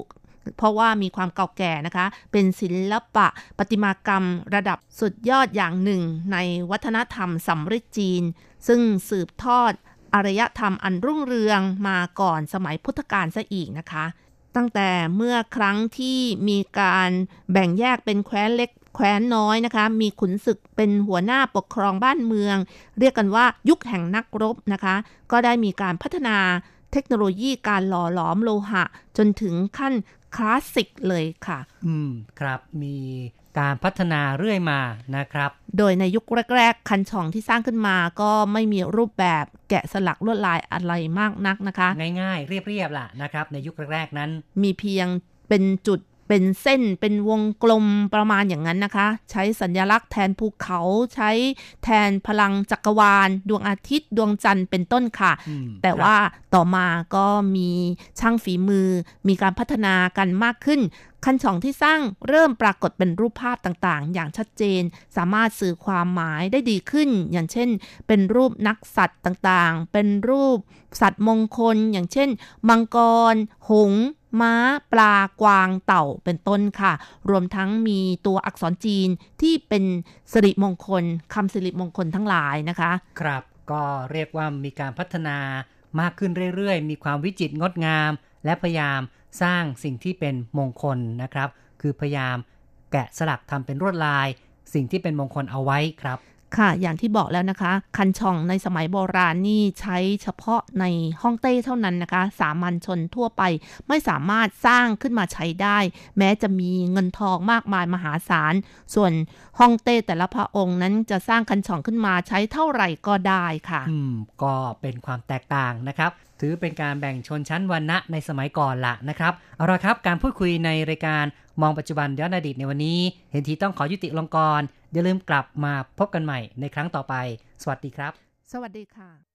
เพราะว่ามีความเก่าแก่นะคะเป็นศิลปะประติมากรรมระดับสุดยอดอย่างหนึ่งในวัฒนธรรมสำริดจีนซึ่งสืบทอดอารยธรรมอันรุ่งเรืองมาก่อนสมัยพุทธกาลซะอีกนะคะตั้งแต่เมื่อครั้งที่มีการแบ่งแยกเป็นแคว้นเล็กแคว้นน้อยนะคะมีขุนศึกเป็นหัวหน้าปกครองบ้านเมืองเรียกกันว่ายุคแห่งนักรบนะคะก็ได้มีการพัฒนาเทคโนโลยีการหล่อหลอมโลหะจนถึงขั้นคลาสสิกเลยค่ะอืมครับมีการพัฒนาเรื่อยมานะครับโดยในยุคแรกๆคันช่องที่สร้างขึ้นมาก็ไม่มีรูปแบบแกะสลักลวดลายอะไรมากนักนะคะง่ายๆเรียบๆล่ะนะครับในยุคแรกๆนั้นมีเพียงเป็นจุดเป็นเส้นเป็นวงกลมประมาณอย่างนั้นนะคะใช้สัญลักษณ์แทนภูเขาใช้แทนพลังจักรวาลดวงอาทิตย์ดวงจันทร์เป็นต้นค่ะแต่ว่าต่อมาก็มีช่างฝีมือมีการพัฒนากันมากขึ้นคันช่องที่สร้างเริ่มปรากฏเป็นรูปภาพต่างๆอย่างชัดเจนสามารถสื่อความหมายได้ดีขึ้นอย่างเช่นเป็นรูปนักสัตว์ต่างๆเป็นรูปสัตว์มงคลอย่างเช่นมังกรหงส์ม้าปลากวางเต่าเป็นต้นค่ะรวมทั้งมีตัวอักษรจีนที่เป็นสิริมงคลคำสิริมงคลทั้งหลายนะคะครับก็เรียกว่ามีการพัฒนามากขึ้นเรื่อยๆมีความวิจิตรงดงามและพยายามสร้างสิ่งที่เป็นมงคลนะครับคือพยายามแกะสลักทำเป็นลวดลายสิ่งที่เป็นมงคลเอาไว้ครับค่ะอย่างที่บอกแล้วนะคะคันช่องในสมัยโบราณนี่ใช้เฉพาะในฮ่องเต้เท่านั้นนะคะสามัญชนทั่วไปไม่สามารถสร้างขึ้นมาใช้ได้แม้จะมีเงินทองมากมายมหาศาลส่วนฮ่องเต้แต่ละพระองค์นั้นจะสร้างคันช่องขึ้นมาใช้เท่าไหร่ก็ได้ค่ะอืมก็เป็นความแตกต่างนะครับถือเป็นการแบ่งชนชั้นวรรณะในสมัยก่อนละนะครับเอาละครับการพูดคุยในรายการมองปัจจุบันย้อนอดีตในวันนี้เห็นทีต้องขอยุติลงก่อนอย่าลืมกลับมาพบกันใหม่ในครั้งต่อไปสวัสดีครับสวัสดีค่ะ